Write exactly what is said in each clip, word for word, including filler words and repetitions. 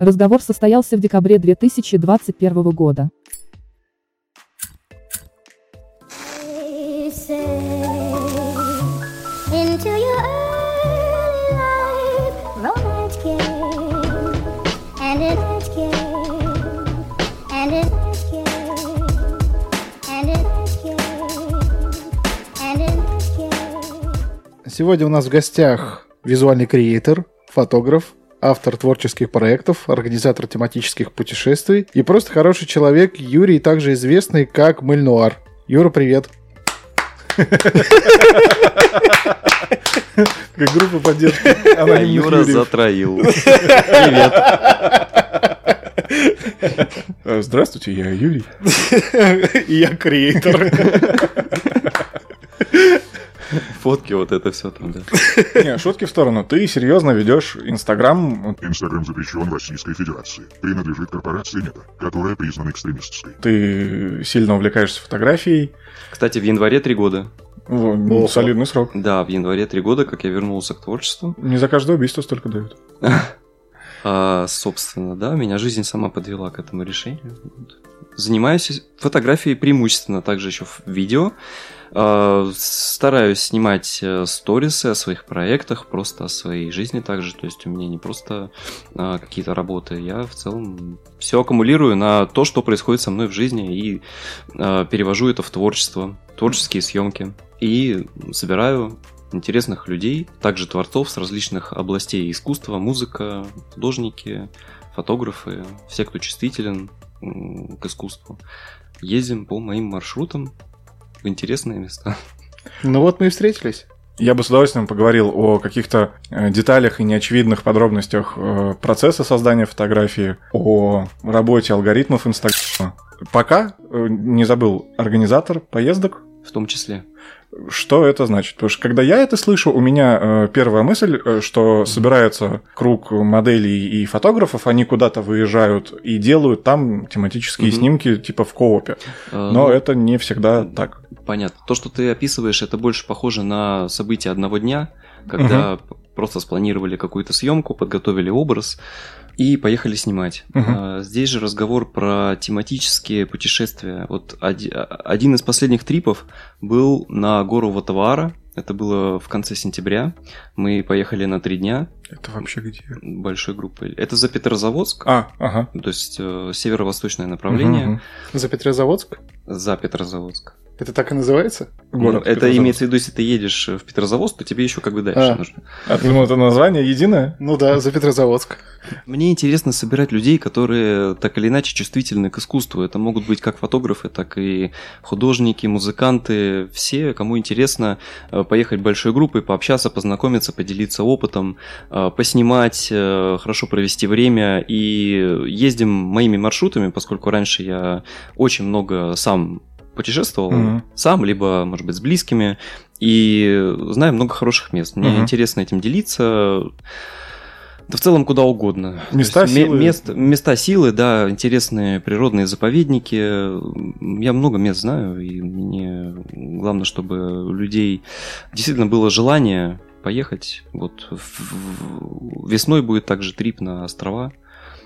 Разговор состоялся в декабре две тысячи двадцать первого года. Сегодня у нас в гостях визуальный креатор, фотограф, автор творческих проектов, организатор тематических путешествий и просто хороший человек Юрий, также известный как Мельнуар. Юра, привет! Как группа поддержки. А Юра затроил. Привет! Здравствуйте, я Юрий. И я креатор. Фотки, вот это все там, да. Не, шутки в сторону. Ты серьезно ведешь Инстаграм? Инстаграм запрещен в Российской Федерации. Принадлежит корпорации Мета, которая признана экстремистской. Ты сильно увлекаешься фотографией. Кстати, в январе три года. Во, ну, солидный срок. Да, в январе три года, как я вернулся к творчеству. Не за каждое убийство столько дают. А, собственно, да, меня жизнь сама подвела к этому решению. Занимаюсь фотографией преимущественно, также еще в видео. Стараюсь снимать сторисы о своих проектах, просто о своей жизни также. То есть у меня не просто какие-то работы, я в целом все аккумулирую на то, что происходит со мной в жизни, и перевожу это в творчество, творческие съемки. И собираю интересных людей, также творцов с различных областей искусства, музыка, художники, фотографы, все, кто чувствителен к искусству. Ездим по моим маршрутам в интересные места. Ну вот мы и встретились. Я бы с удовольствием поговорил о каких-то деталях и неочевидных подробностях процесса создания фотографии, о работе алгоритмов Инстаграма. Пока не забыл организатор поездок. В том числе. Что это значит? Потому что когда я это слышу, у меня э, первая мысль, э, что собирается круг моделей и фотографов, они куда-то выезжают и делают там тематические mm-hmm. снимки типа в коопе. Но uh, это не всегда uh, так. Понятно. То, что ты описываешь, это больше похоже на события одного дня, когда uh-huh. просто спланировали какую-то съемку, подготовили образ и поехали снимать. Uh-huh. Здесь же разговор про тематические путешествия. Вот один из последних трипов был на гору Ватавара. Это было в конце сентября. Мы поехали на три дня. Это вообще где? Большой группой. Это за Петрозаводск. А, ага. То есть северо-восточное направление. Uh-huh. За Петрозаводск? За Петрозаводск. Это так и называется? Город, ну, это имеется в виду, если ты едешь в Петрозаводск, то тебе еще как бы дальше а, нужно. А ты думал, это название единое? Ну да, за Петрозаводск. Мне интересно собирать людей, которые так или иначе чувствительны к искусству. Это могут быть как фотографы, так и художники, музыканты. Все, кому интересно поехать большой группой, пообщаться, познакомиться, поделиться опытом, поснимать, хорошо провести время. И ездим моими маршрутами, поскольку раньше я очень много сам путешествовал mm-hmm. сам, либо, может быть, с близкими, и знаю много хороших мест. Мне mm-hmm. интересно этим делиться. Да в целом куда угодно. Места есть, силы. Мест, места силы, да, интересные природные заповедники. Я много мест знаю, и мне главное, чтобы у людей действительно было желание поехать. Вот весной будет также трип на острова.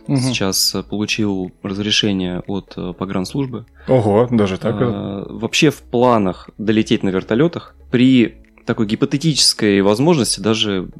Угу. Сейчас получил разрешение от погранслужбы. Ого, даже так? А, вообще в планах долететь на вертолетах. При такой гипотетической возможности даже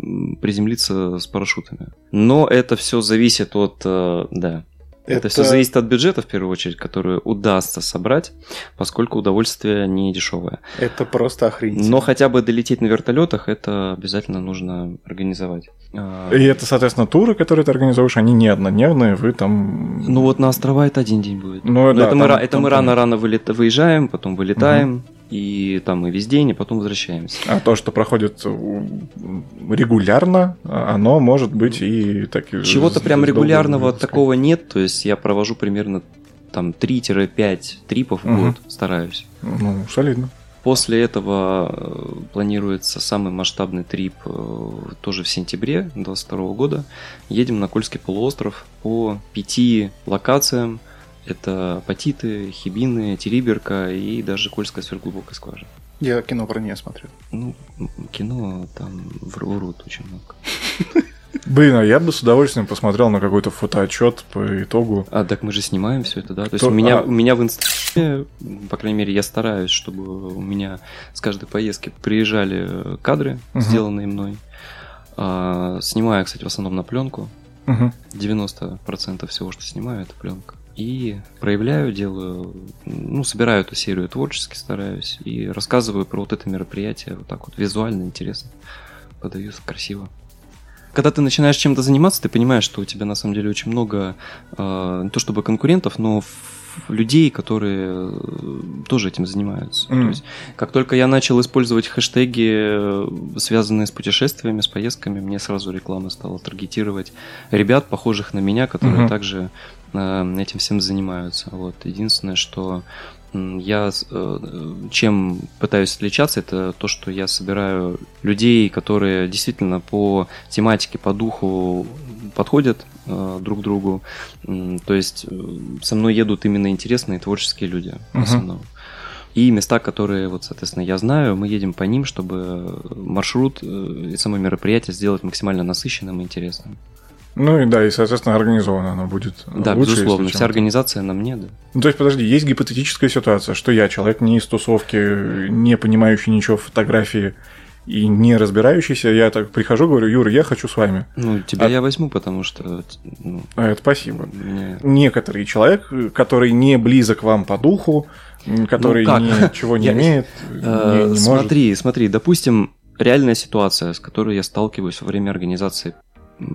приземлиться с парашютами. Но это все зависит от... Да. Это... это все зависит от бюджета, в первую очередь, который удастся собрать, поскольку удовольствие не дешевое. Это просто охренительно. Но хотя бы долететь на вертолетах, это обязательно нужно организовать. И это, соответственно, туры, которые ты организовываешь, они не однодневные, вы там... Ну вот на острова это один день будет. Ну, да, это там, мы, там, это там, мы там... рано-рано вылет... выезжаем, потом вылетаем. Угу. И там и весь день, и потом возвращаемся. А то, что проходит регулярно, оно может быть и так... Чего-то прям регулярного такого нет. То есть я провожу примерно там три-пять трипов в угу. год, стараюсь. Ну, солидно. После этого планируется самый масштабный трип тоже в сентябре двадцать второго года. Едем на Кольский полуостров по пяти локациям. Это Апатиты, Хибины, Териберка и даже Кольская сверхглубокая скважина. Я кино про нее смотрю. Ну, кино там врут очень много. Блин, а я бы с удовольствием посмотрел на какой-то фотоотчет по итогу. А, так мы же снимаем все это, да? То, То есть у меня, а... у меня в Инстаграме, по крайней мере, я стараюсь, чтобы у меня с каждой поездки приезжали кадры, uh-huh. сделанные мной. А, снимаю, кстати, в основном на пленку. Uh-huh. девяносто процентов всего, что снимаю, это пленка. И проявляю, делаю, ну, собираю эту серию творчески, стараюсь. И рассказываю про вот это мероприятие, вот так вот визуально, интересно. Подаю красиво. Когда ты начинаешь чем-то заниматься, ты понимаешь, что у тебя на самом деле очень много, э, не то чтобы конкурентов, но людей, которые тоже этим занимаются. Mm. То есть, как только я начал использовать хэштеги, связанные с путешествиями, с поездками, мне сразу реклама стала таргетировать ребят, похожих на меня, которые mm-hmm. также э, этим всем занимаются. Вот. Единственное, что я чем пытаюсь отличаться, это то, что я собираю людей, которые действительно по тематике, по духу подходят друг к другу. То есть со мной едут именно интересные творческие люди в основном. Uh-huh. И места, которые, вот, соответственно, я знаю, мы едем по ним, чтобы маршрут и само мероприятие сделать максимально насыщенным и интересным. Ну и да, и, соответственно, организовано оно будет. Да, лучше, безусловно, вся организация на мне, да. Ну, то есть, подожди, есть гипотетическая ситуация, что я человек не из тусовки, не понимающий ничего в фотографии и не разбирающийся, я так прихожу, говорю: Юра, я хочу с вами. Ну, тебя а... я возьму, потому что... Ну, а это спасибо. Мне... Некоторый человек, который не близок вам по духу, который ну, ничего не имеет, не может... Смотри, смотри, допустим, реальная ситуация, с которой я сталкиваюсь во время организации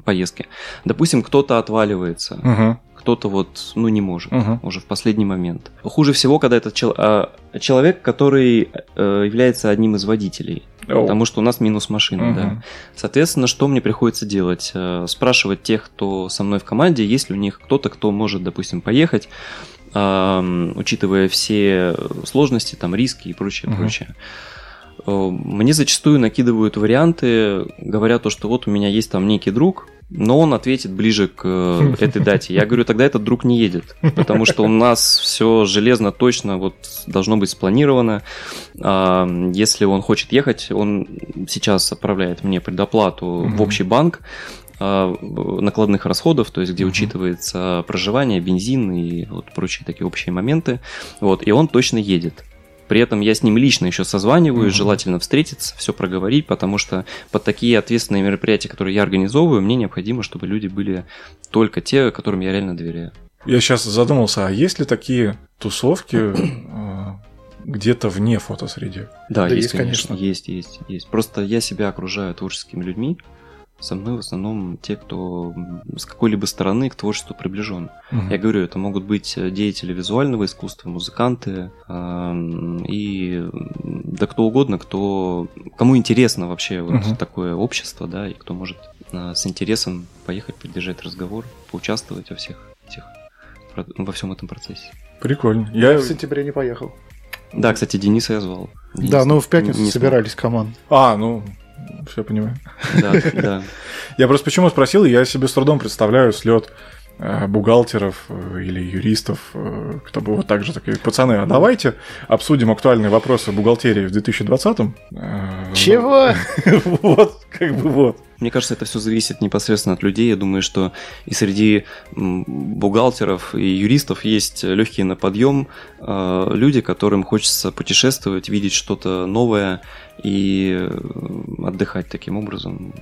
поездки. Допустим, кто-то отваливается, uh-huh. кто-то вот, ну, не может uh-huh. уже в последний момент. Хуже всего, когда это чел- а, человек, который а, является одним из водителей, oh. потому что у нас минус машина, uh-huh. да. Соответственно, что мне приходится делать? Спрашивать тех, кто со мной в команде, есть ли у них кто-то, кто может, допустим, поехать, а, учитывая все сложности, там, риски и прочее, uh-huh. прочее. Мне зачастую накидывают варианты, говоря то, что вот у меня есть там некий друг, но он ответит ближе к этой дате. Я говорю, тогда этот друг не едет, потому что у нас все железно, точно вот должно быть спланировано. Если он хочет ехать, он сейчас отправляет мне предоплату mm-hmm. в общий банк накладных расходов, то есть где uh-huh. учитывается проживание, бензин и вот прочие такие общие моменты. Вот, и он точно едет. При этом я с ним лично еще созваниваюсь, mm-hmm. желательно встретиться, все проговорить, потому что под такие ответственные мероприятия, которые я организовываю, мне необходимо, чтобы люди были только те, которым я реально доверяю. Я сейчас задумался, а есть ли такие тусовки где-то вне фотосреды? Да, да, есть, конечно. Есть, есть, есть. Просто я себя окружаю творческими людьми. Со мной в основном те, кто с какой-либо стороны к творчеству приближен. Uh-huh. Я говорю, это могут быть деятели визуального искусства, музыканты и да кто угодно, кто, кому интересно вообще вот uh-huh. такое общество, да, и кто может с интересом поехать, поддержать разговор, поучаствовать во всех этих, во всем этом процессе. Прикольно. Я, я в сентябре не поехал. Да, кстати, Дениса я звал. Денис, да, ну в пятницу собирались команды. А, ну... Все понимаю. Да, да. Я просто почему спросил, я себе с трудом представляю слет бухгалтеров или юристов, кто бы вот так же такие: пацаны, а давайте обсудим актуальные вопросы бухгалтерии в две тысячи двадцатом. Чего? Вот, как бы вот. Мне кажется, это все зависит непосредственно от людей. Я думаю, что и среди бухгалтеров и юристов есть легкие на подъем люди, которым хочется путешествовать, видеть что-то новое и отдыхать таким образом.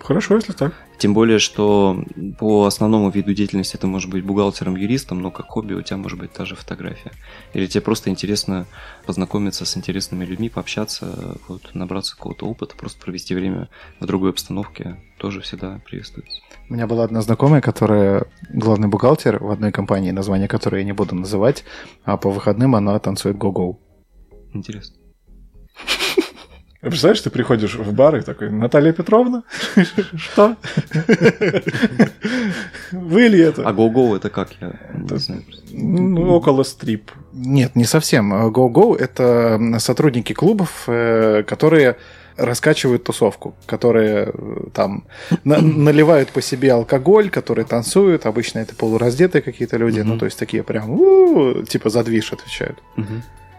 Хорошо, если так. Тем более, что по основному виду деятельности ты можешь быть бухгалтером-юристом, но как хобби у тебя может быть та же фотография. Или тебе просто интересно познакомиться с интересными людьми, пообщаться, вот, набраться какого-то опыта, просто провести время в другой обстановке, тоже всегда приветствуется. У меня была одна знакомая, которая главный бухгалтер в одной компании, название которой я не буду называть, а по выходным она танцует го-гоу. Интересно. Представляешь, ты приходишь в бар и такой: Наталья Петровна, что? Вы ли это? А го-гоу это как? Я не знаю. Ну, около стрип. Нет, не совсем. Го-гоу это сотрудники клубов, которые раскачивают тусовку, которые там на- наливают по себе алкоголь, которые танцуют. Обычно это полураздетые какие-то люди, ну, то есть такие прям типа за движ отвечают.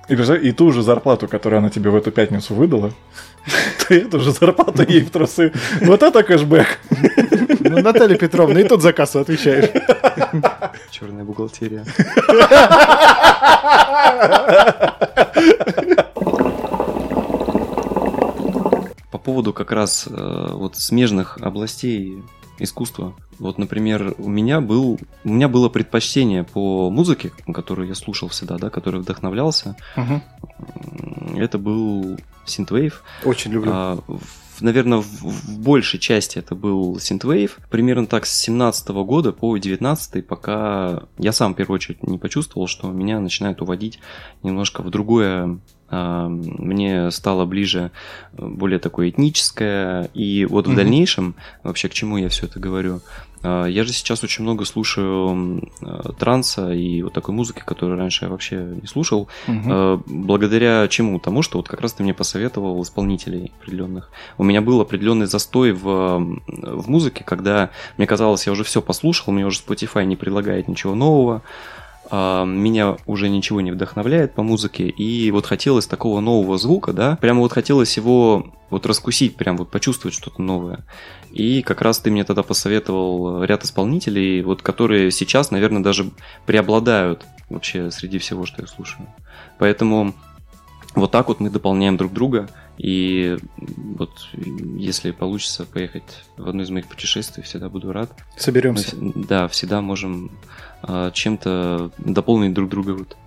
И, и ту же зарплату, которую она тебе в эту пятницу выдала, ты эту же зарплату ей в трусы. Вот это кэшбэк. Ну, Наталья Петровна, и тут за кассу отвечаешь. Черная бухгалтерия. По поводу как раз вот смежных областей искусства. Вот, например, у меня был, у меня было предпочтение по музыке, которую я слушал всегда, да, которой вдохновлялся. Угу. Это был Synthwave. Очень люблю. А, в, наверное, в, в большей части это был Synthwave. Примерно так с семнадцатого года по девятнадцатый, пока я сам в первую очередь не почувствовал, что меня начинает уводить немножко в другое. Мне стало ближе более такое этническое. И вот в mm-hmm. дальнейшем, вообще к чему я все это говорю, я же сейчас очень много слушаю транса и вот такой музыки, которую раньше я вообще не слушал. Mm-hmm. Благодаря чему? Тому, что вот как раз ты мне посоветовал исполнителей определенных. У меня был определенный застой в, в музыке, когда мне казалось, я уже все послушал, мне уже Spotify не предлагает ничего нового. Меня уже ничего не вдохновляет по музыке, и вот хотелось такого нового звука, да, прямо вот хотелось его вот раскусить, прям вот почувствовать что-то новое. И как раз ты мне тогда посоветовал ряд исполнителей, вот которые сейчас, наверное, даже преобладают вообще среди всего, что я слушаю. Поэтому вот так вот мы дополняем друг друга, и вот если получится поехать в одно из моих путешествий, всегда буду рад. Соберемся. Мы, да, всегда можем э, чем-то дополнить друг друга. Вот.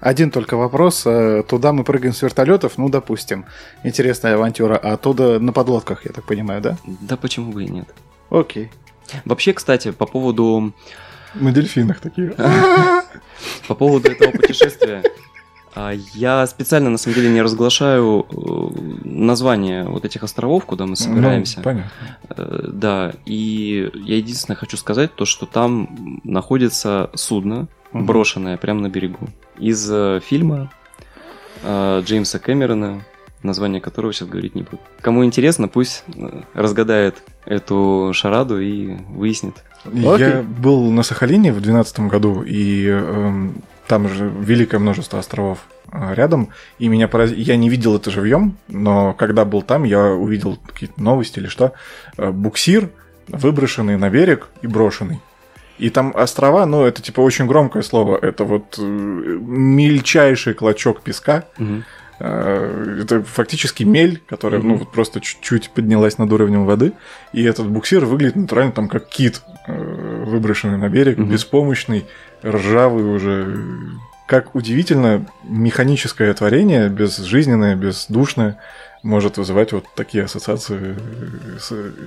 Один только вопрос. Туда мы прыгаем с вертолетов, ну, допустим. Интересная авантюра. А оттуда на подлодках, я так понимаю, да? Да, почему бы и нет. Окей. Вообще, кстати, по поводу... На дельфинах такие. По поводу этого путешествия... Я специально, на самом деле, не разглашаю название вот этих островов, куда мы собираемся. Ну, понятно. Да, и я единственное хочу сказать, то, что там находится судно, угу. брошенное прямо на берегу. Из фильма Джеймса Кэмерона, название которого сейчас говорить не буду. Кому интересно, пусть разгадает эту шараду и выяснит. Окей. Я был на Сахалине в две тысячи двенадцатом году, и... Там же великое множество островов рядом, и меня пораз... я не видел это живьем, но когда был там, я увидел какие-то новости или что. Буксир, выброшенный на берег и брошенный. И там острова, ну, это типа очень громкое слово, это вот мельчайший клочок песка, угу. это фактически мель, которая угу. ну, вот просто чуть-чуть поднялась над уровнем воды, и этот буксир выглядит натурально там как кит, выброшенный на берег, угу. беспомощный, ржавый уже. Как удивительно, механическое творение, безжизненное, бездушное, может вызывать вот такие ассоциации,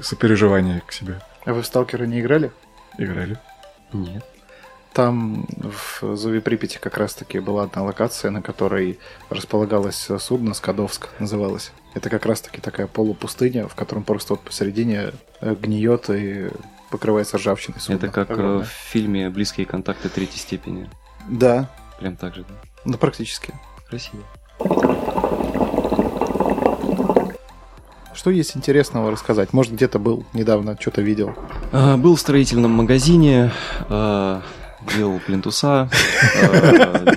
сопереживания к себе. А вы в «Сталкеры» не играли? Играли. Нет. Там в Зове Припяти как раз-таки была одна локация, на которой располагалось судно, Скадовск называлось. Это как раз-таки такая полупустыня, в котором просто вот посередине гниет и... покрывается ржавчиной судно. Это как огромное. В фильме «Близкие контакты третьей степени». Да. Прям так же, да? Ну, практически. Красиво. Что есть интересного рассказать? Может, где-то был недавно, что-то видел? А, был в строительном магазине, а, делал плинтуса,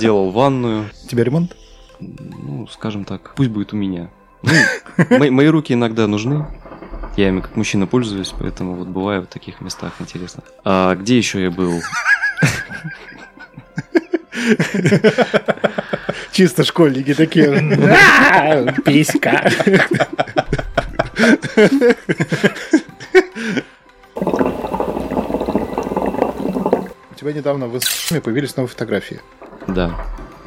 делал ванную. Тебе ремонт? Ну, скажем так, пусть будет у меня. Мои руки иногда нужны. Я ими как мужчина пользуюсь, поэтому вот бываю в таких местах интересных. А где еще я был? Чисто школьники такие. Писька. У тебя недавно в Инстаграме появились новые фотографии. Да.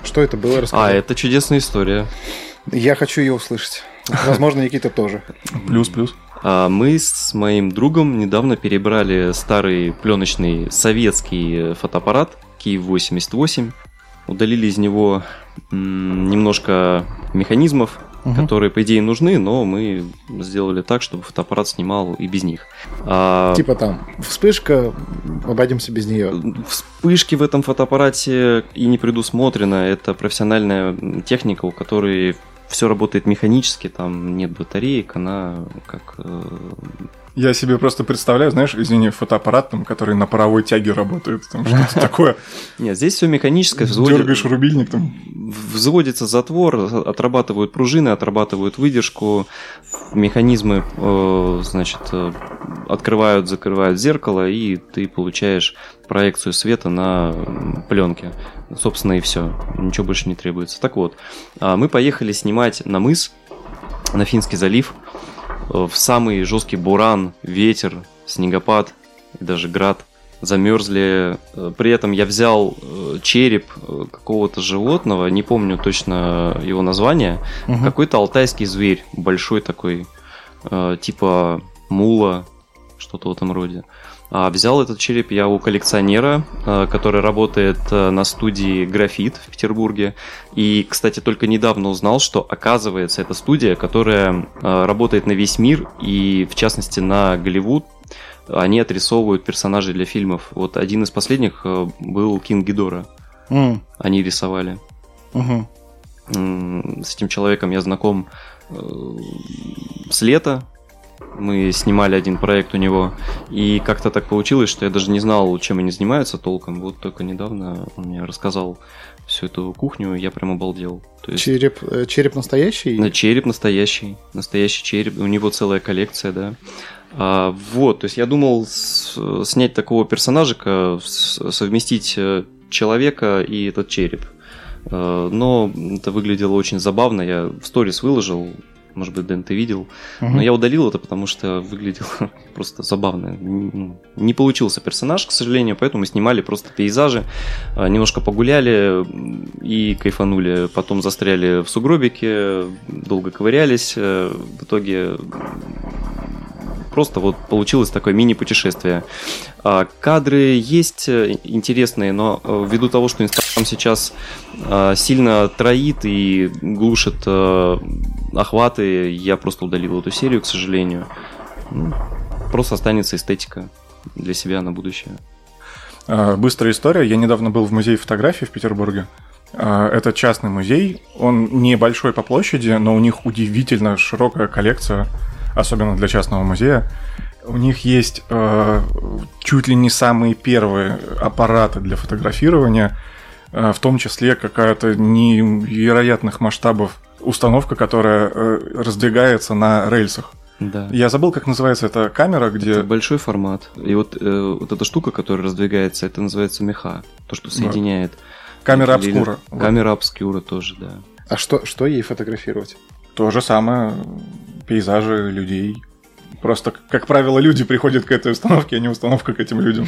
Что это было? Расскажи. А, это чудесная история. Я хочу ее услышать. Возможно, Никита тоже. Плюс-плюс. Мы с моим другом недавно перебрали старый пленочный советский фотоаппарат Киев восемьдесят восемь. Удалили из него немножко механизмов, угу. которые, по идее, нужны, но мы сделали так, чтобы фотоаппарат снимал и без них. А... Типа там вспышка, обойдемся без нее. Вспышки в этом фотоаппарате и не предусмотрено. Это профессиональная техника, у которой... Все работает механически, там нет батареек, она как э, Я себе просто представляю, знаешь, извини, фотоаппарат, там, который на паровой тяге работает, там что-то такое. Нет, здесь все механическое. Дергаешь рубильник там. Взводится затвор, отрабатывают пружины, отрабатывают выдержку, механизмы, значит, открывают, закрывают зеркало, и ты получаешь проекцию света на пленке. Собственно, и все. Ничего больше не требуется. Так вот, мы поехали снимать на мыс, на Финский залив, в самый жесткий буран, ветер, снегопад и даже град. Замерзли. При этом я взял череп какого-то животного, не помню точно его название. Угу. Какой-то алтайский зверь, большой такой, типа мула, что-то в этом роде. А взял этот череп я у коллекционера, который работает на студии «Графит» в Петербурге. И, кстати, только недавно узнал, что, оказывается, это студия, которая работает на весь мир и, в частности, на Голливуд. Они отрисовывают персонажей для фильмов. Вот один из последних был Кинг Гидора. Mm. Они рисовали. Mm-hmm. С этим человеком я знаком с лета. Мы снимали один проект у него, и как-то так получилось, что я даже не знал, чем они занимаются толком. Вот только недавно он мне рассказал всю эту кухню, я прям обалдел. То есть... череп, череп настоящий? Череп настоящий, настоящий череп, у него целая коллекция, да. А, вот, то есть я думал с, снять такого персонажика, с, совместить человека и этот череп. А, но это выглядело очень забавно, я в сторис выложил. Может быть, Дэн, ты видел. Uh-huh. Но я удалил это, потому что выглядело просто забавно. Не получился персонаж, к сожалению, поэтому мы снимали просто пейзажи. Немножко погуляли и кайфанули. Потом застряли в сугробике, долго ковырялись. В итоге просто вот получилось такое мини-путешествие. Кадры есть интересные, но ввиду того, что Инстаграм сейчас сильно троит и глушит охваты, я просто удалил эту серию, к сожалению. Просто останется эстетика для себя на будущее. Быстрая история. Я недавно был в музее фотографии в Петербурге. Это частный музей. Он небольшой по площади, но у них удивительно широкая коллекция, особенно для частного музея. У них есть э, чуть ли не самые первые аппараты для фотографирования, э, в том числе какая-то невероятных масштабов установка, которая э, раздвигается на рельсах. Да. Я забыл, как называется эта камера, где... Это большой формат. И вот, э, вот эта штука, которая раздвигается, это называется меха, то, что соединяет. Да. Камера обскура. Вот. Камера обскура тоже, да. А что, что ей фотографировать? То же самое, пейзажи людей. Просто, как правило, люди приходят к этой установке, а не установка к этим людям.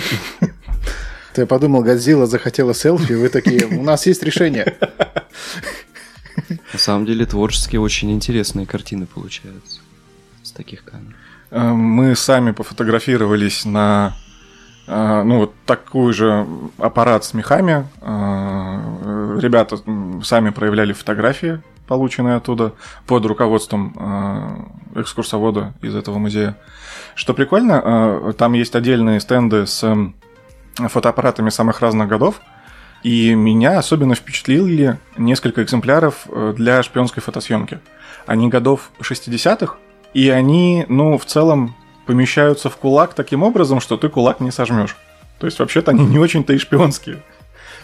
Ты подумал, Годзилла захотела селфи, вы такие, у нас есть решение. На самом деле, творчески очень интересные картины получаются с таких камер. Мы сами пофотографировались на ну, вот такой же аппарат с мехами. Ребята сами проявляли фотографии, полученные оттуда, под руководством э, экскурсовода из этого музея. Что прикольно, э, там есть отдельные стенды с э, фотоаппаратами самых разных годов, и меня особенно впечатлили несколько экземпляров для шпионской фотосъемки. Они годов шестидесятых, и они, ну, в целом помещаются в кулак таким образом, что ты кулак не сожмешь. То есть, вообще-то, они не очень-то и шпионские.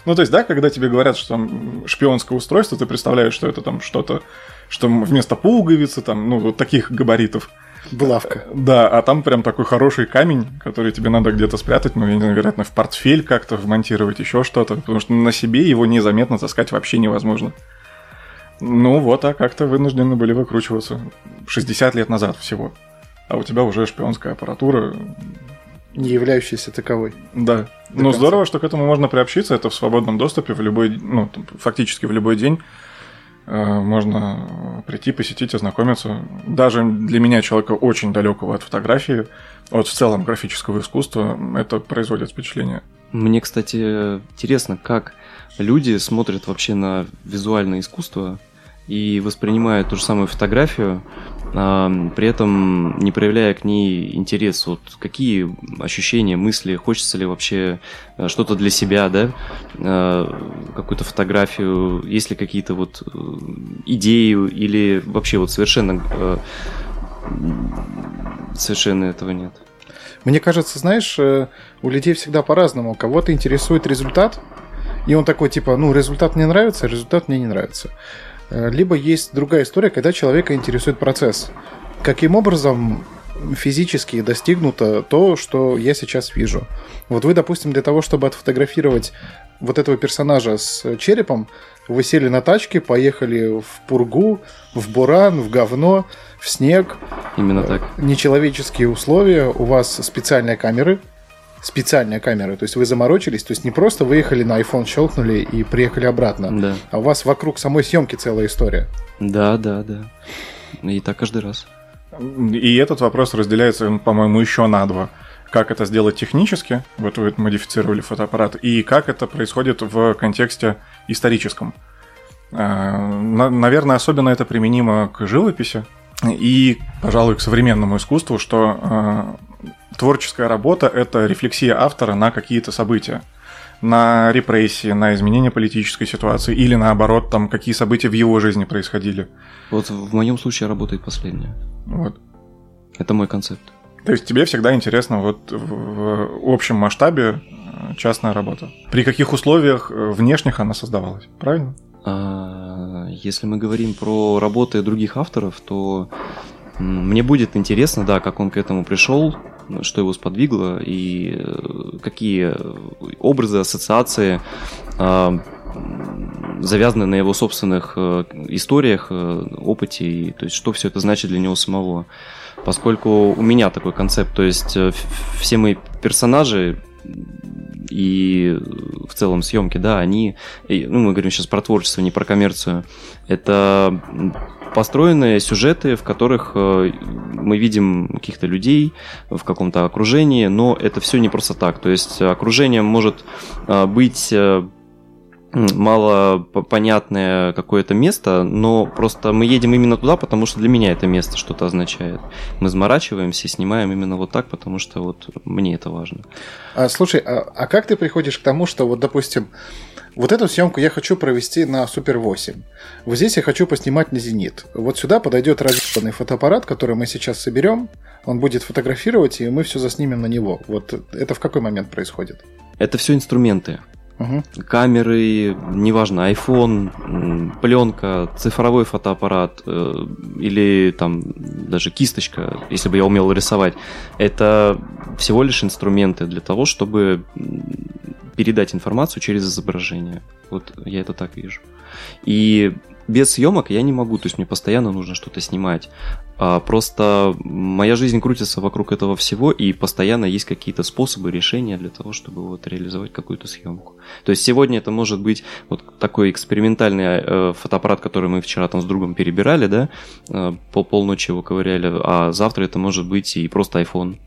Ну, то есть, да, когда тебе говорят, что там шпионское устройство, ты представляешь, что это там что-то, что вместо пуговицы, там, ну, вот таких габаритов. Булавка. Да, а там прям такой хороший камень, который тебе надо где-то спрятать, ну, я не знаю, вероятно, в портфель как-то вмонтировать, еще что-то, потому что на себе его незаметно таскать вообще невозможно. Ну, вот, а как-то вынуждены были выкручиваться шестьдесят лет назад всего. А у тебя уже шпионская аппаратура... Не являющийся таковой. Да. Но здорово, что к этому можно приобщиться. Это в свободном доступе, в любой, ну, фактически в любой день э, можно прийти, посетить, ознакомиться. Даже для меня, человека очень далекого от фотографии, от в целом графического искусства, это производит впечатление. Мне, кстати, интересно, как люди смотрят вообще на визуальное искусство и воспринимают ту же самую фотографию, при этом не проявляя к ней интерес. Вот какие ощущения, мысли, хочется ли вообще что-то для себя, да, какую-то фотографию, есть ли какие-то вот идеи или вообще вот совершенно совершенно этого нет. Мне кажется, знаешь, у людей всегда по-разному. Кого-то интересует результат, и он такой, типа, ну, результат мне нравится, результат мне не нравится. Либо есть другая история, когда человека интересует процесс. Каким образом физически достигнуто то, что я сейчас вижу? Вот вы, допустим, для того, чтобы отфотографировать вот этого персонажа с черепом, вы сели на тачке, поехали в пургу, в буран, в говно, в снег. Именно так. Нечеловеческие условия, у вас специальные камеры. Специальная камера, то есть вы заморочились, то есть не просто выехали на iPhone, щелкнули и приехали обратно, да. А у вас вокруг самой съемки целая история. Да, да, да. И так каждый раз. И этот вопрос разделяется, по-моему, еще на два. Как это сделать технически, вот вы модифицировали фотоаппарат, и как это происходит в контексте историческом. Наверное, особенно это применимо к живописи и, пожалуй, к современному искусству, что... Творческая работа – это рефлексия автора на какие-то события, на репрессии, на изменение политической ситуации или, наоборот, там, какие события в его жизни происходили. Вот в моем случае работает последнее. Вот. Это мой концепт. То есть тебе всегда интересно вот в общем масштабе частная работа. При каких условиях внешних она создавалась, правильно? Если мы говорим про работы других авторов, то мне будет интересно, да, как он к этому пришел, что его сподвигло и какие образы, ассоциации э, завязаны на его собственных историях, опыте, и, то есть что все это значит для него самого. Поскольку у меня такой концепт, то есть все мои персонажи и в целом съемки, да, они, ну, мы говорим сейчас про творчество, не про коммерцию, это... построенные сюжеты, в которых мы видим каких-то людей в каком-то окружении, но это все не просто так. То есть окружение может быть мало понятное какое-то место, но просто мы едем именно туда, потому что для меня это место что-то означает. Мы заморачиваемся и снимаем именно вот так, потому что вот мне это важно. А, слушай, а, а как ты приходишь к тому, что вот, допустим, вот эту съемку я хочу провести на Супер восемь. Вот здесь я хочу поснимать на «Зенит». Вот сюда подойдет разъебанный фотоаппарат, который мы сейчас соберем. Он будет фотографировать, и мы все заснимем на него. Вот это в какой момент происходит? Это все инструменты. Угу. Камеры, неважно, iPhone, пленка, цифровой фотоаппарат э, или там даже кисточка, если бы я умел рисовать. Это всего лишь инструменты для того, чтобы... передать информацию через изображение. Вот я это так вижу. И без съемок я не могу, то есть мне постоянно нужно что-то снимать. А просто моя жизнь крутится вокруг этого всего, и постоянно есть какие-то способы, решения для того, чтобы вот реализовать какую-то съемку. То есть сегодня это может быть вот такой экспериментальный э, фотоаппарат, который мы вчера там с другом перебирали, да, э, по полночи его ковыряли, а завтра это может быть и просто iPhone.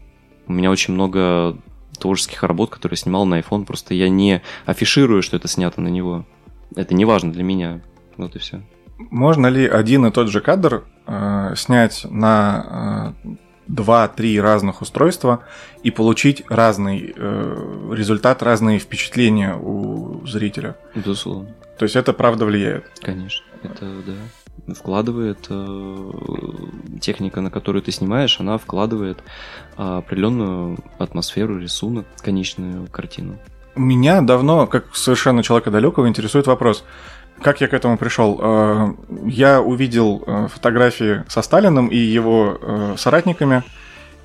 У меня очень много... творческих работ, которые я снимал на iPhone, просто я не афиширую, что это снято на него. Это не важно для меня. Вот и все. Можно ли один и тот же кадр э, снять на два-три э, разных устройства и получить разный э, результат, разные впечатления у зрителя? Безусловно. То есть это правда влияет? Конечно. Это, да. Вкладывает э, техника, на которую ты снимаешь, она вкладывает э, определенную атмосферу, рисунок, конечную картину. Меня давно, как совершенно человека далекого, интересует вопрос, как я к этому пришел. Э, я увидел э, фотографии со Сталиным и его э, соратниками,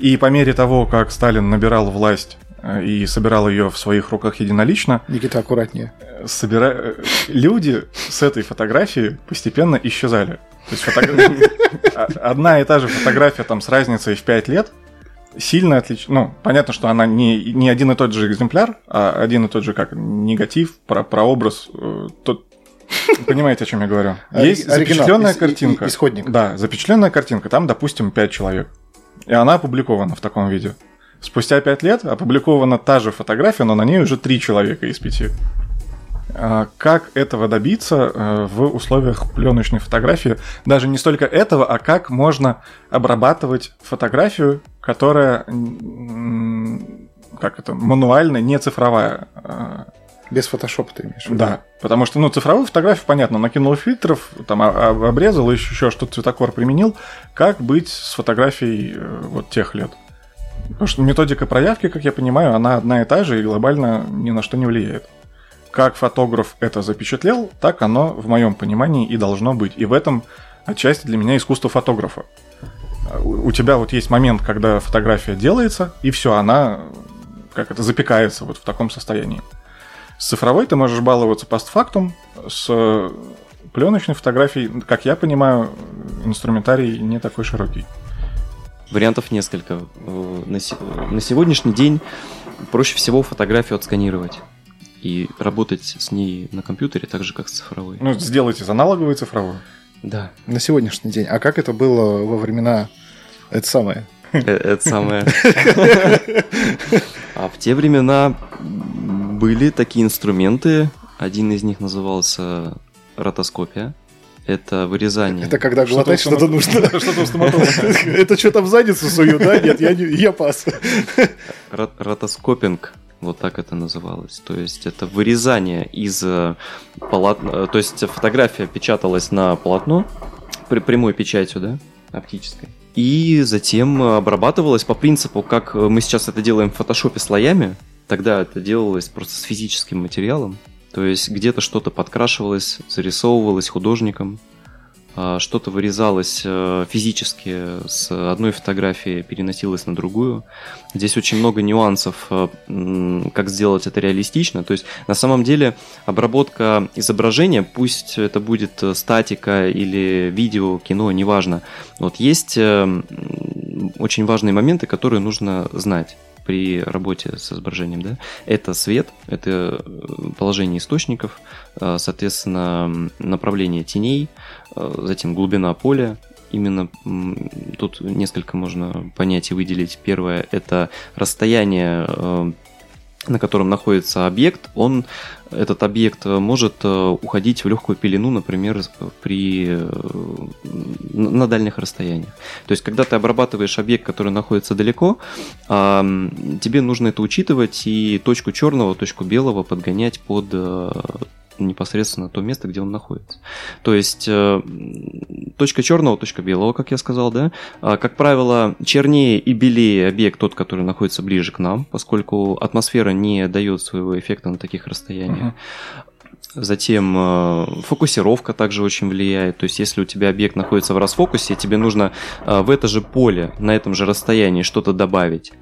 и по мере того, как Сталин набирал власть э, и собирал ее в своих руках единолично... Никита, аккуратнее. Собира... Люди с этой фотографии постепенно исчезали. То есть фото... одна и та же фотография там, с разницей в пять лет сильно отличается. Ну, понятно, что она не, не один и тот же экземпляр, а один и тот же как негатив, про, прообраз. Э, тот... Понимаете, о чем я говорю? Есть запечатленная Оригинал. картинка. Исходник. Да, запечатленная картинка. Там, допустим, пять человек. И она опубликована в таком виде. Спустя пять лет опубликована та же фотография, но на ней уже три человека из пяти. Как этого добиться в условиях пленочной фотографии? Даже не столько этого, а как можно обрабатывать фотографию, которая, как это, мануально не цифровая. Без фотошопа ты имеешь в виду? Да, потому что, ну, цифровую фотографию, понятно, накинул фильтров, там обрезал, еще что-то цветокор применил. Как быть с фотографией вот тех лет? Потому что методика проявки, как я понимаю, она одна и та же и глобально ни на что не влияет. Как фотограф это запечатлел, так оно, в моем понимании, и должно быть. И в этом отчасти для меня искусство фотографа. У тебя вот есть момент, когда фотография делается, и все, она как это запекается вот в таком состоянии. С цифровой ты можешь баловаться постфактум, с пленочной фотографией, как я понимаю, инструментарий не такой широкий. Вариантов несколько. На, се- на сегодняшний день проще всего фотографию отсканировать и работать с ней на компьютере так же, как с цифровой. Ну, сделать из аналоговой и цифровой. Да. На сегодняшний день. А как это было во времена... Это самое. Это самое. А в те времена были такие инструменты. Один из них назывался ротоскопия. Это вырезание. Это когда глотать что-то нужно. Что-то у стоматолога. Это что-то в задницу суют, да? Нет, я пас. Ротоскопинг. Вот так это называлось. То есть это вырезание из полотна. То есть фотография печаталась на полотно прямой печатью, да, оптической. И затем обрабатывалась по принципу, как мы сейчас это делаем в фотошопе слоями. Тогда это делалось просто с физическим материалом. То есть где-то что-то подкрашивалось, зарисовывалось художником, что-то вырезалось физически с одной фотографии, переносилось на другую. Здесь очень много нюансов, как сделать это реалистично. То есть, на самом деле, обработка изображения, пусть это будет статика или видео, кино, неважно. Вот есть очень важные моменты, которые нужно знать при работе с изображением, да? Это свет, это положение источников, соответственно, направление теней, затем глубина поля. Именно тут несколько можно понятий выделить. Первое – это расстояние, на котором находится объект. Он, этот объект может уходить в легкую пелену, например, при, на дальних расстояниях. То есть, когда ты обрабатываешь объект, который находится далеко, тебе нужно это учитывать и точку черного, точку белого подгонять под... непосредственно то место, где он находится. То есть э, точка черного, точка белого, как я сказал, да. А, как правило, чернее и белее объект тот, который находится ближе к нам, поскольку атмосфера не дает своего эффекта на таких расстояниях. Uh-huh. Затем э, фокусировка также очень влияет. То есть если у тебя объект находится в расфокусе, тебе нужно э, в это же поле, на этом же расстоянии что-то добавить,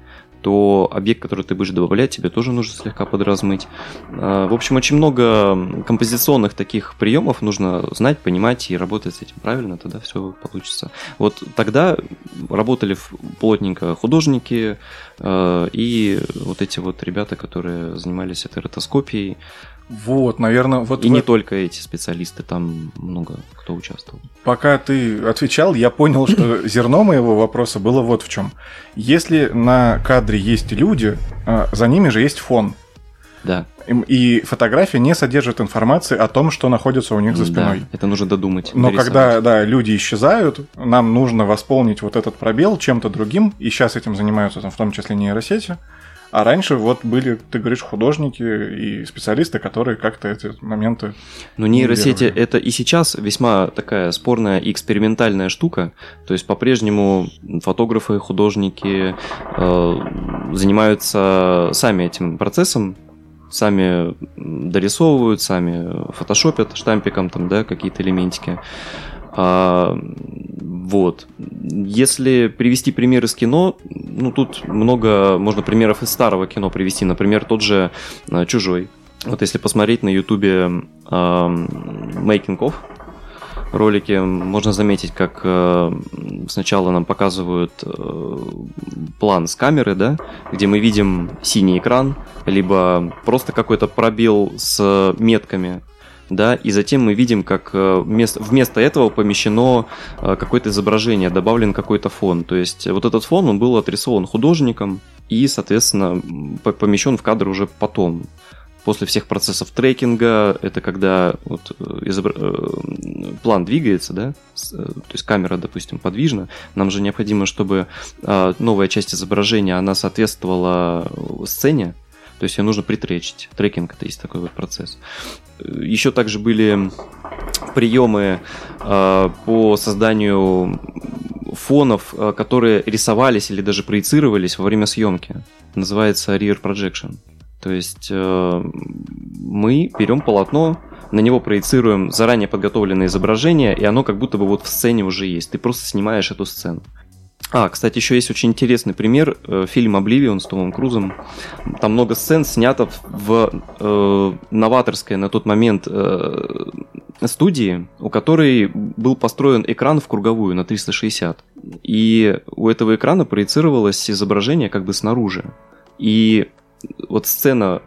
то объект, который ты будешь добавлять, тебе тоже нужно слегка подразмыть. В общем, очень много композиционных таких приемов нужно знать, понимать и работать с этим правильно, тогда все получится. Вот тогда работали плотненько художники и вот эти вот ребята, которые занимались этой ротоскопией. Вот, наверное, вот. И вы... не только эти специалисты, там много кто участвовал. Пока ты отвечал, я понял, что зерно моего вопроса было вот в чем. Если на кадре есть люди, за ними же есть фон. Да. И фотография не содержит информации о том, что находится у них за спиной. Да, это нужно додумать. Но нарисовать. Когда да, люди исчезают, нам нужно восполнить вот этот пробел чем-то другим. И сейчас этим занимаются там, в том числе нейросети. А раньше вот были, ты говоришь, художники и специалисты, которые как-то эти моменты... Ну, нейросети — это и сейчас весьма такая спорная и экспериментальная штука. То есть по-прежнему фотографы, художники э, занимаются сами этим процессом, сами дорисовывают, сами фотошопят штампиком там, да, какие-то элементики. А, вот. Если привести пример из кино, ну тут много можно примеров из старого кино привести. Например, тот же «Чужой». Вот если посмотреть на Ютубе making of ролики, можно заметить, как э, сначала нам показывают э, план с камеры, да, где мы видим синий экран, либо просто какой-то пробел с метками. Да, и затем мы видим, как вместо, вместо этого помещено какое-то изображение, добавлен какой-то фон. То есть вот этот фон, он был отрисован художником и, соответственно, помещен в кадр уже потом. После всех процессов трекинга, это когда вот изобр... план двигается, да, то есть камера, допустим, подвижна, нам же необходимо, чтобы новая часть изображения, она соответствовала сцене. То есть ее нужно притречить. Трекинг — это есть такой вот процесс. Еще также были приемы э, по созданию фонов, э, которые рисовались или даже проецировались во время съемки. Называется rear projection. То есть э, мы берем полотно, на него проецируем заранее подготовленное изображение, и оно как будто бы вот в сцене уже есть. Ты просто снимаешь эту сцену. А, кстати, еще есть очень интересный пример. Фильм «Обливион» с Томом Крузом. Там много сцен снято в э, новаторской на тот момент э, студии, у которой был построен экран в круговую на триста шестьдесят. И у этого экрана проецировалось изображение как бы снаружи. И вот сцена,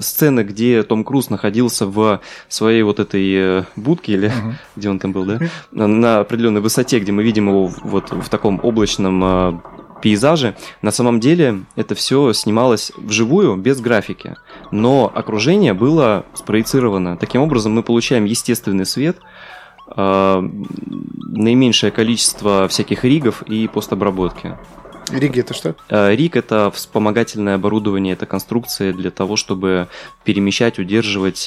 сцена, где Том Круз находился в своей вот этой будке, или uh-huh. где он там был, да, на определенной высоте, где мы видим его вот в таком облачном пейзаже, на самом деле это все снималось вживую, без графики, но окружение было спроецировано. Таким образом мы получаем естественный свет, наименьшее количество всяких ригов и постобработки. Риги — это что? Риг — это вспомогательное оборудование, это конструкция для того, чтобы перемещать, удерживать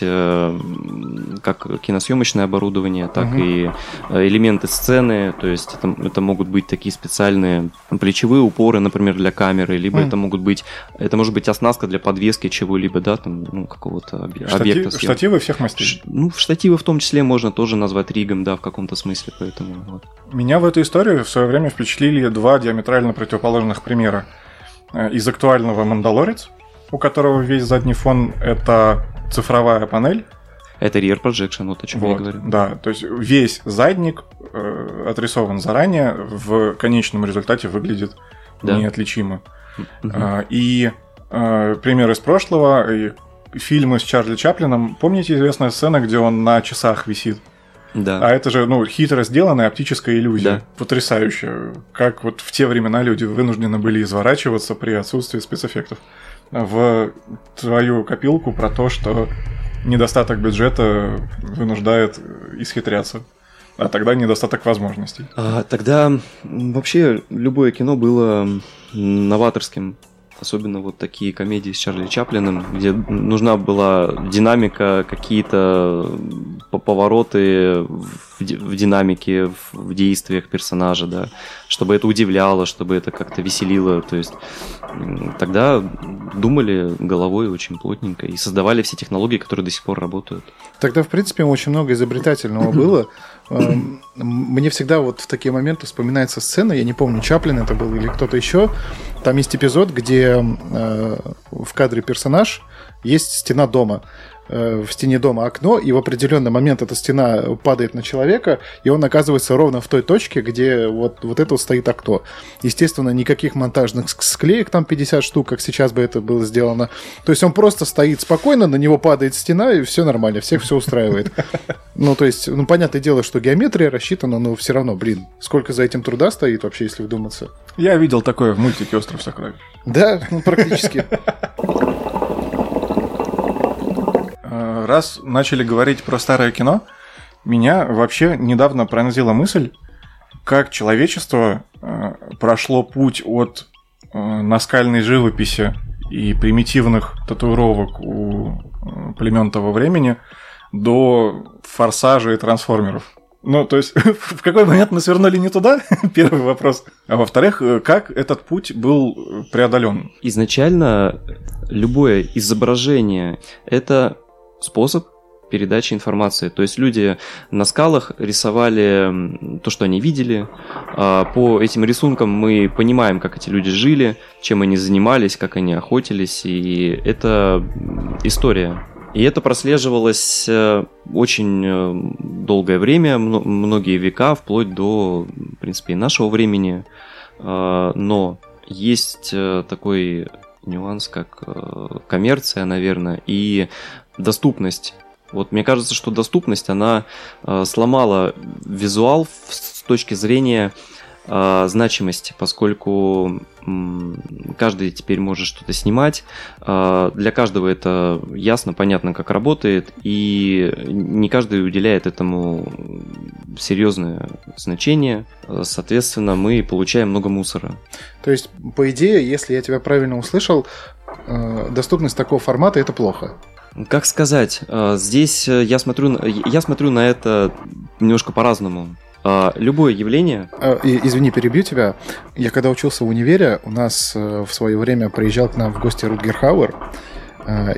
как киносъемочное оборудование, так угу. и элементы сцены. То есть это, это могут быть такие специальные плечевые упоры, например, для камеры, либо м-м. это могут быть, это может быть оснастка для подвески чего-либо, да, там, ну, какого-то объ... Штати... объекта. Штативы всех мастеров. Ш... Ну, штативы в том числе можно тоже назвать ригом, да, в каком-то смысле, поэтому. Вот. Меня в эту историю в свое время впечатлили два диаметрально противоположных примера из актуального «Мандалорец», у которого весь задний фон — это цифровая панель. Это rear projection, вот о чем вот, я говорю. Да, то есть весь задник э, отрисован заранее, в конечном результате выглядит да. неотличимо. Угу. А, и э, пример из прошлого, фильмы с Чарли Чаплином. Помните известная сцена, где он на часах висит? Да. А это же, ну, хитро сделанная оптическая иллюзия. Да. Потрясающая. Как вот в те времена люди вынуждены были изворачиваться при отсутствии спецэффектов. В твою копилку про то, что недостаток бюджета вынуждает исхитряться. А тогда недостаток возможностей. А, тогда вообще любое кино было новаторским. Особенно вот такие комедии с Чарли Чаплином, где нужна была динамика, какие-то повороты в, ди- в динамике, в, в действиях персонажа, да, чтобы это удивляло, чтобы это как-то веселило. То есть тогда думали головой очень плотненько и создавали все технологии, которые до сих пор работают. Тогда, в принципе, очень много изобретательного было. Мне всегда вот в такие моменты вспоминается сцена, я не помню, Чаплин это был или кто-то еще. Там есть эпизод, где э, в кадре персонаж, есть стена дома. Э, в стене дома окно, и в определенный момент эта стена падает на человека, и он оказывается ровно в той точке, где вот, вот это вот стоит окно. Естественно, никаких монтажных склеек, там пятьдесят штук, как сейчас бы это было сделано. То есть он просто стоит спокойно, на него падает стена, и все нормально, всех все устраивает. Ну, то есть, ну, понятное дело, что геометрия рассчитана, но все равно, блин, сколько за этим труда стоит вообще, если вдуматься. Я видел такое в мультике «Остров сокровищ». Да, ну, практически. Раз начали говорить про старое кино, меня вообще недавно пронзила мысль, как человечество прошло путь от наскальной живописи и примитивных татуировок у племен того времени до «Форсажа» и «Трансформеров». Ну, то есть, в какой момент мы свернули не туда? Первый вопрос. А во-вторых, как этот путь был преодолен? Изначально любое изображение – это способ передачи информации. То есть люди на скалах рисовали то, что они видели. По этим рисункам мы понимаем, как эти люди жили, чем они занимались, как они охотились. И это история. И это прослеживалось очень долгое время, многие века, вплоть до, в принципе, и нашего времени. Но есть такой нюанс, как коммерция, наверное, и доступность. Вот мне кажется, что доступность, она сломала визуал с точки зрения значимости, поскольку каждый теперь может что-то снимать, для каждого это ясно, понятно, как работает, и не каждый уделяет этому серьезное значение, соответственно, мы получаем много мусора. То есть, по идее, если я тебя правильно услышал, доступность такого формата – это плохо. Как сказать? Здесь я смотрю, я смотрю на это немножко по-разному. Любое явление... Извини, перебью тебя. Я когда учился в универе, у нас в свое время приезжал к нам в гости Рутгер Хауэр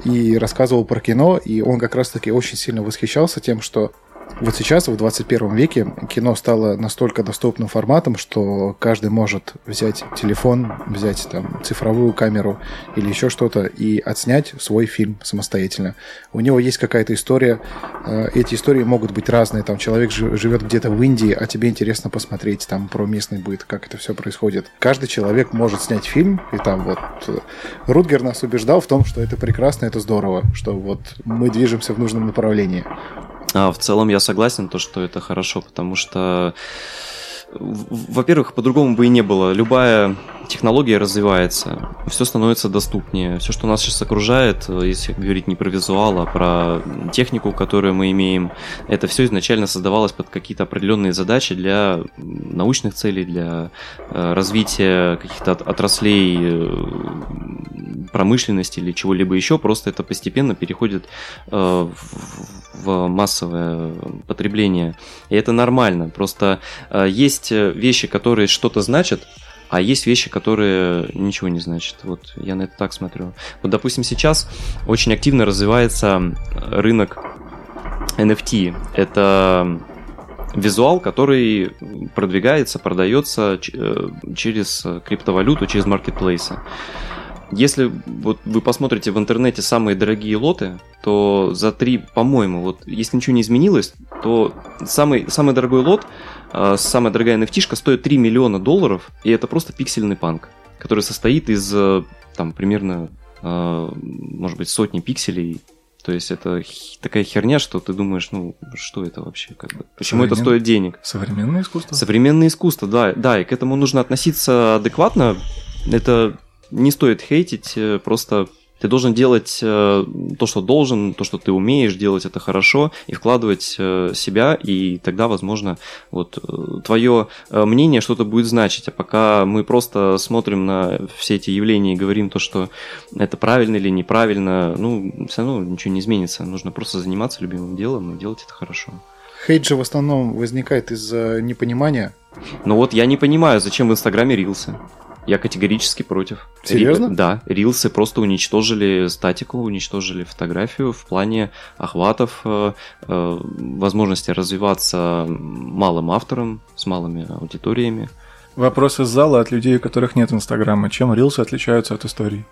и рассказывал про кино, и он как раз-таки очень сильно восхищался тем, что вот сейчас, в двадцать первом веке, кино стало настолько доступным форматом, что каждый может взять телефон, взять там цифровую камеру или еще что-то и отснять свой фильм самостоятельно. У него есть какая-то история. Эти истории могут быть разные. Там человек живет где-то в Индии, а тебе интересно посмотреть там про местный быт, как это все происходит. Каждый человек может снять фильм, и там вот Рутгер нас убеждал в том, что это прекрасно, это здорово, что вот мы движемся в нужном направлении. А, в целом я согласен, то, что это хорошо, потому что, во-первых, по-другому бы и не было. Любая технология развивается, все становится доступнее. Все, что нас сейчас окружает, если говорить не про визуал, а про технику, которую мы имеем, это все изначально создавалось под какие-то определенные задачи для научных целей, для развития каких-то отраслей промышленности или чего-либо еще. Просто это постепенно переходит в массовое потребление. И это нормально. Просто есть вещи, которые что-то значат, а есть вещи, которые ничего не значат. Вот я на это так смотрю. Вот, допустим, сейчас очень активно развивается рынок эн эф ти. Это визуал, который продвигается, продается через криптовалюту, через маркетплейсы. Если вот вы посмотрите в интернете самые дорогие лоты, то за три, по-моему, вот если ничего не изменилось, то самый, самый дорогой лот, самая дорогая эн эф ти-шка стоит три миллиона долларов, и это просто пиксельный панк, который состоит из там примерно, может быть, сотни пикселей. То есть это такая херня, что ты думаешь, ну, что это вообще? Как бы? Почему Современ... это стоит денег? Современное искусство? Современное искусство, да, да, и к этому нужно относиться адекватно. Это... Не стоит хейтить, просто ты должен делать то, что должен, то, что ты умеешь делать, это хорошо, и вкладывать себя, и тогда, возможно, вот твое мнение что-то будет значить. А пока мы просто смотрим на все эти явления и говорим то, что это правильно или неправильно, ну, все равно ничего не изменится. Нужно просто заниматься любимым делом и делать это хорошо. Хейт же в основном возникает из-за непонимания. Ну вот я не понимаю, зачем в Инстаграме рилсы. Я категорически против. Серьезно? Ри... Да, рилсы просто уничтожили статику, уничтожили фотографию в плане охватов, э, э, возможности развиваться малым автором, с малыми аудиториями. Вопрос из зала от людей, у которых нет Инстаграма. Чем рилсы отличаются от историй?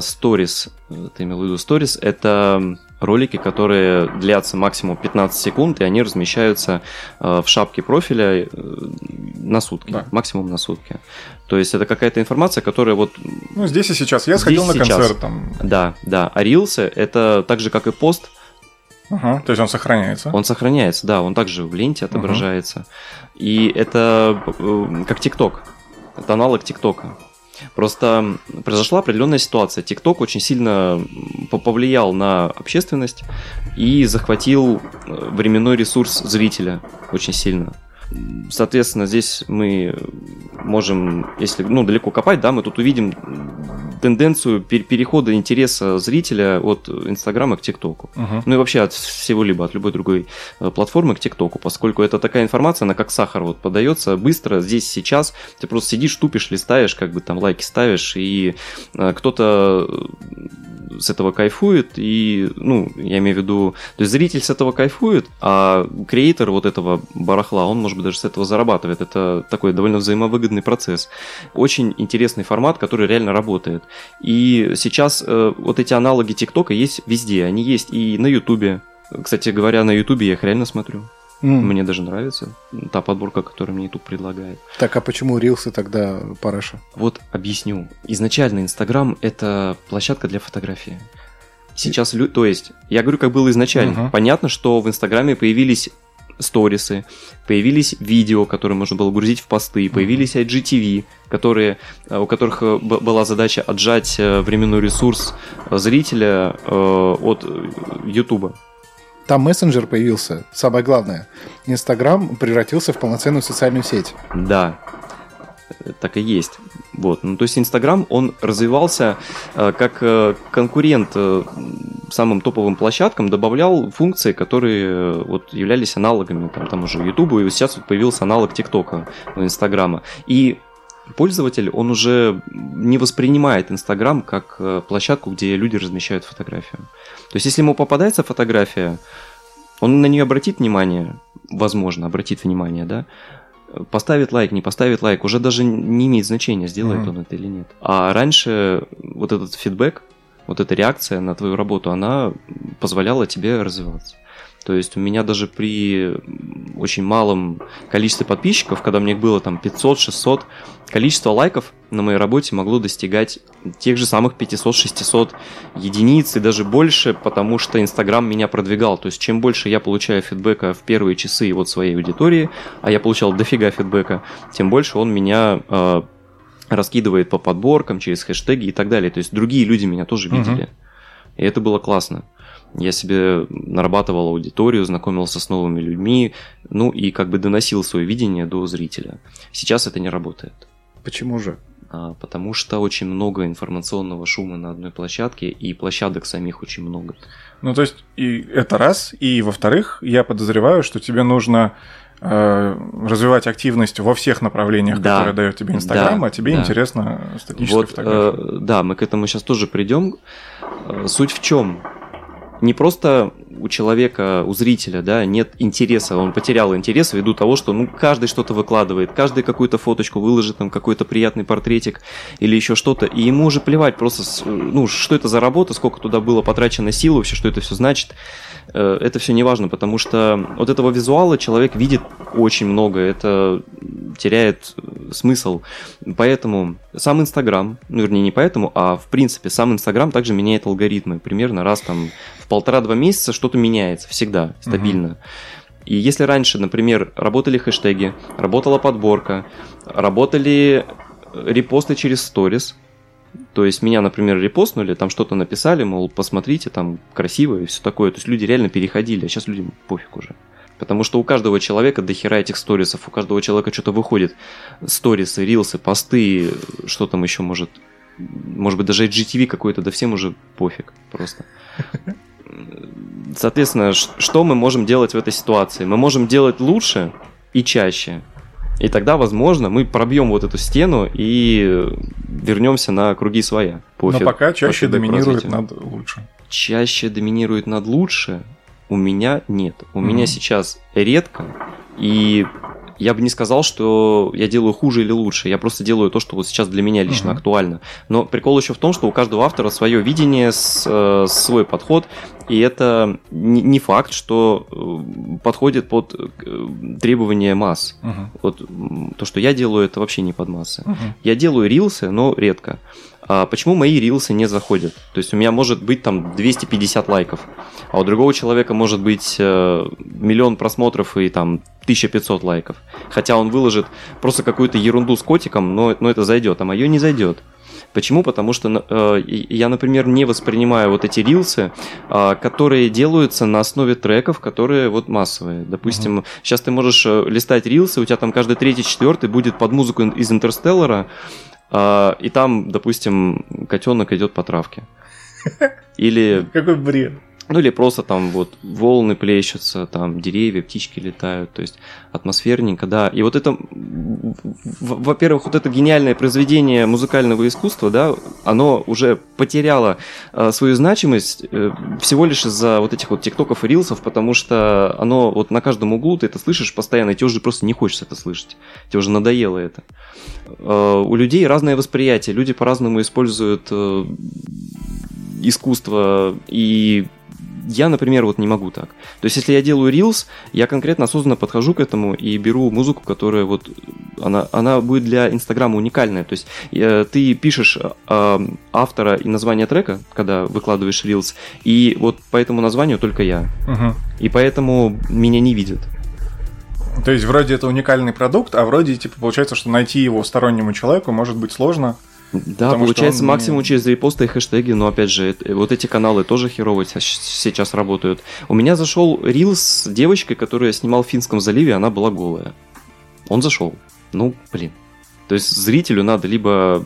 Сторис, ты имел в виду сторис, это ролики, которые длятся максимум пятнадцать секунд, и они размещаются в шапке профиля на сутки, да. Максимум на сутки. То есть это какая-то информация, которая вот... Ну, здесь и сейчас. Я сходил на концерт там. Да, да. А рилсы – это так же, как и пост. Ага, то есть он сохраняется. Он сохраняется, да. Он также в ленте отображается. Ага. И это как ТикТок. Это аналог ТикТока. Просто произошла определенная ситуация. ТикТок очень сильно повлиял на общественность и захватил временной ресурс зрителя очень сильно. Соответственно, здесь мы можем, если ну, далеко копать, да, мы тут увидим тенденцию пер- перехода интереса зрителя от Инстаграма к ТикТоку. Uh-huh. Ну и вообще от всего-либо, от любой другой платформы к ТикТоку, поскольку это такая информация, она как сахар вот подается быстро, здесь, сейчас. Ты просто сидишь, тупишь, листаешь, как бы там лайки ставишь, и э, кто-то с этого кайфует, и, ну, я имею в виду, то есть зритель с этого кайфует, а креатор вот этого барахла, он, может быть, даже с этого зарабатывает. Это такой довольно взаимовыгодный процесс. Очень интересный формат, который реально работает. И сейчас э, вот эти аналоги ТикТока есть везде. Они есть и на Ютубе. Кстати говоря, на Ютубе я их реально смотрю. Mm. Мне даже нравится та подборка, которую мне YouTube предлагает. Так, а почему рилсы тогда параша? Вот объясню. Изначально Инстаграм – это площадка для фотографии. Сейчас, и... то есть, я говорю, как было изначально. Uh-huh. Понятно, что в Инстаграме появились сторисы, появились видео, которые можно было грузить в посты, появились ай джи ти ви, которые, у которых была задача отжать временной ресурс зрителя от Ютуба. Там мессенджер появился, самое главное. Инстаграм превратился в полноценную социальную сеть. Да. так и есть. Вот. Ну, то есть Инстаграм, он развивался э, как э, конкурент э, самым топовым площадкам, добавлял функции, которые э, вот, являлись аналогами там, там уже Ютубу, и сейчас вот появился аналог ТикТока у Инстаграма. И пользователь, он уже не воспринимает Инстаграм как э, площадку, где люди размещают фотографию. То есть если ему попадается фотография, он на нее обратит внимание, возможно, обратит внимание, да, поставит лайк, не поставит лайк, уже даже не имеет значения, сделает mm-hmm. он это или нет. А раньше вот этот фидбэк, вот эта реакция на твою работу, она позволяла тебе развиваться. То есть у меня даже при очень малом количестве подписчиков, когда у меня было там пятьсот-шестьсот, количество лайков на моей работе могло достигать тех же самых пятьсот-шестьсот единиц и даже больше, потому что Инстаграм меня продвигал. То есть чем больше я получаю фидбэка в первые часы вот своей аудитории, а я получал дофига фидбэка, тем больше он меня э, раскидывает по подборкам, через хэштеги и так далее. То есть другие люди меня тоже видели. Uh-huh. И это было классно. Я себе нарабатывал аудиторию, знакомился с новыми людьми, ну и как бы доносил свое видение до зрителя. Сейчас это не работает. Почему же? А, потому что очень много информационного шума на одной площадке, и площадок самих очень много. Ну то есть и это раз, и во-вторых, я подозреваю, что тебе нужно э, развивать активность во всех направлениях, да, которые дает тебе Инстаграм, да, а тебе да. интересно статическая вот, фотография. Э, да, мы к этому сейчас тоже придем. Суть в чем? Не просто у человека, у зрителя, да, нет интереса, он потерял интерес ввиду того, что ну, каждый что-то выкладывает, каждый какую-то фоточку выложит, там какой-то приятный портретик или еще что-то, и ему уже плевать просто, ну, что это за работа, сколько туда было потрачено сил вообще, что это все значит, это все не важно, потому что от этого визуала человек видит очень много, это теряет смысл, поэтому сам Инстаграм, ну, вернее, не поэтому, а в принципе сам Инстаграм также меняет алгоритмы, примерно раз там в полтора-два месяца что-то меняется всегда, стабильно. Uh-huh. И если раньше, например, работали хэштеги, работала подборка, работали репосты через сторис, то есть меня, например, репостнули, там что-то написали, мол, посмотрите, там красиво и все такое, то есть люди реально переходили, а сейчас людям пофиг уже. Потому что у каждого человека дохера этих сторисов, у каждого человека что-то выходит, сторисы, рилсы, посты, что там еще может, может быть, даже ай джи ти ви какой-то, да всем уже пофиг просто. Соответственно, что мы можем делать в этой ситуации? Мы можем делать лучше и чаще. И тогда, возможно, мы пробьем вот эту стену и вернемся на круги своя. По Но фи- пока чаще по доминирует над лучше. Чаще доминирует над лучше у меня нет. У mm-hmm. меня сейчас редко. И я бы не сказал, что я делаю хуже или лучше. Я просто делаю то, что вот сейчас для меня лично mm-hmm. актуально. Но прикол еще в том, что у каждого автора свое видение, свой подход. И это не факт, что подходит под требования масс. Uh-huh. Вот то, что я делаю, это вообще не под массы. Uh-huh. Я делаю рилсы, но редко. А почему мои рилсы не заходят? То есть у меня может быть там двести пятьдесят лайков, а у другого человека может быть э, миллион просмотров и там тысяча пятьсот лайков. Хотя он выложит просто какую-то ерунду с котиком, но, но это зайдет, а мое не зайдет. Почему? Потому что э, я, например, не воспринимаю вот эти рилсы, э, которые делаются на основе треков, которые вот массовые. Допустим, uh-huh. сейчас ты можешь листать рилсы, у тебя там каждый третий, четвертый будет под музыку из Интерстеллара, э, и там, допустим, котенок идет по травке. Или... Какой бред. Ну или просто там вот волны плещутся, там деревья, птички летают, то есть атмосферненько, да. И вот это, во-первых, вот это гениальное произведение музыкального искусства, да, оно уже потеряло э, свою значимость э, всего лишь из-за вот этих вот тиктоков и рилсов, потому что оно вот на каждом углу, ты это слышишь постоянно, и тебе уже просто не хочется это слышать, тебе уже надоело это. Э, у людей разное восприятие, люди по-разному используют э, искусство и... Я, например, вот не могу так. То есть, если я делаю рилс, я конкретно осознанно подхожу к этому и беру музыку, которая вот... Она, она будет для Инстаграма уникальная. То есть, э, ты пишешь э, автора и название трека, когда выкладываешь рилс, и вот по этому названию только я. Угу. И поэтому меня не видят. То есть, вроде это уникальный продукт, а вроде, типа, получается, что найти его стороннему человеку может быть сложно. Да, потому получается он... максимум через репосты и хэштеги, но опять же, вот эти каналы тоже херово сейчас работают. У меня зашел рилс с девочкой, которую я снимал в Финском заливе, она была голая. Он зашел. Ну, блин. То есть зрителю надо либо...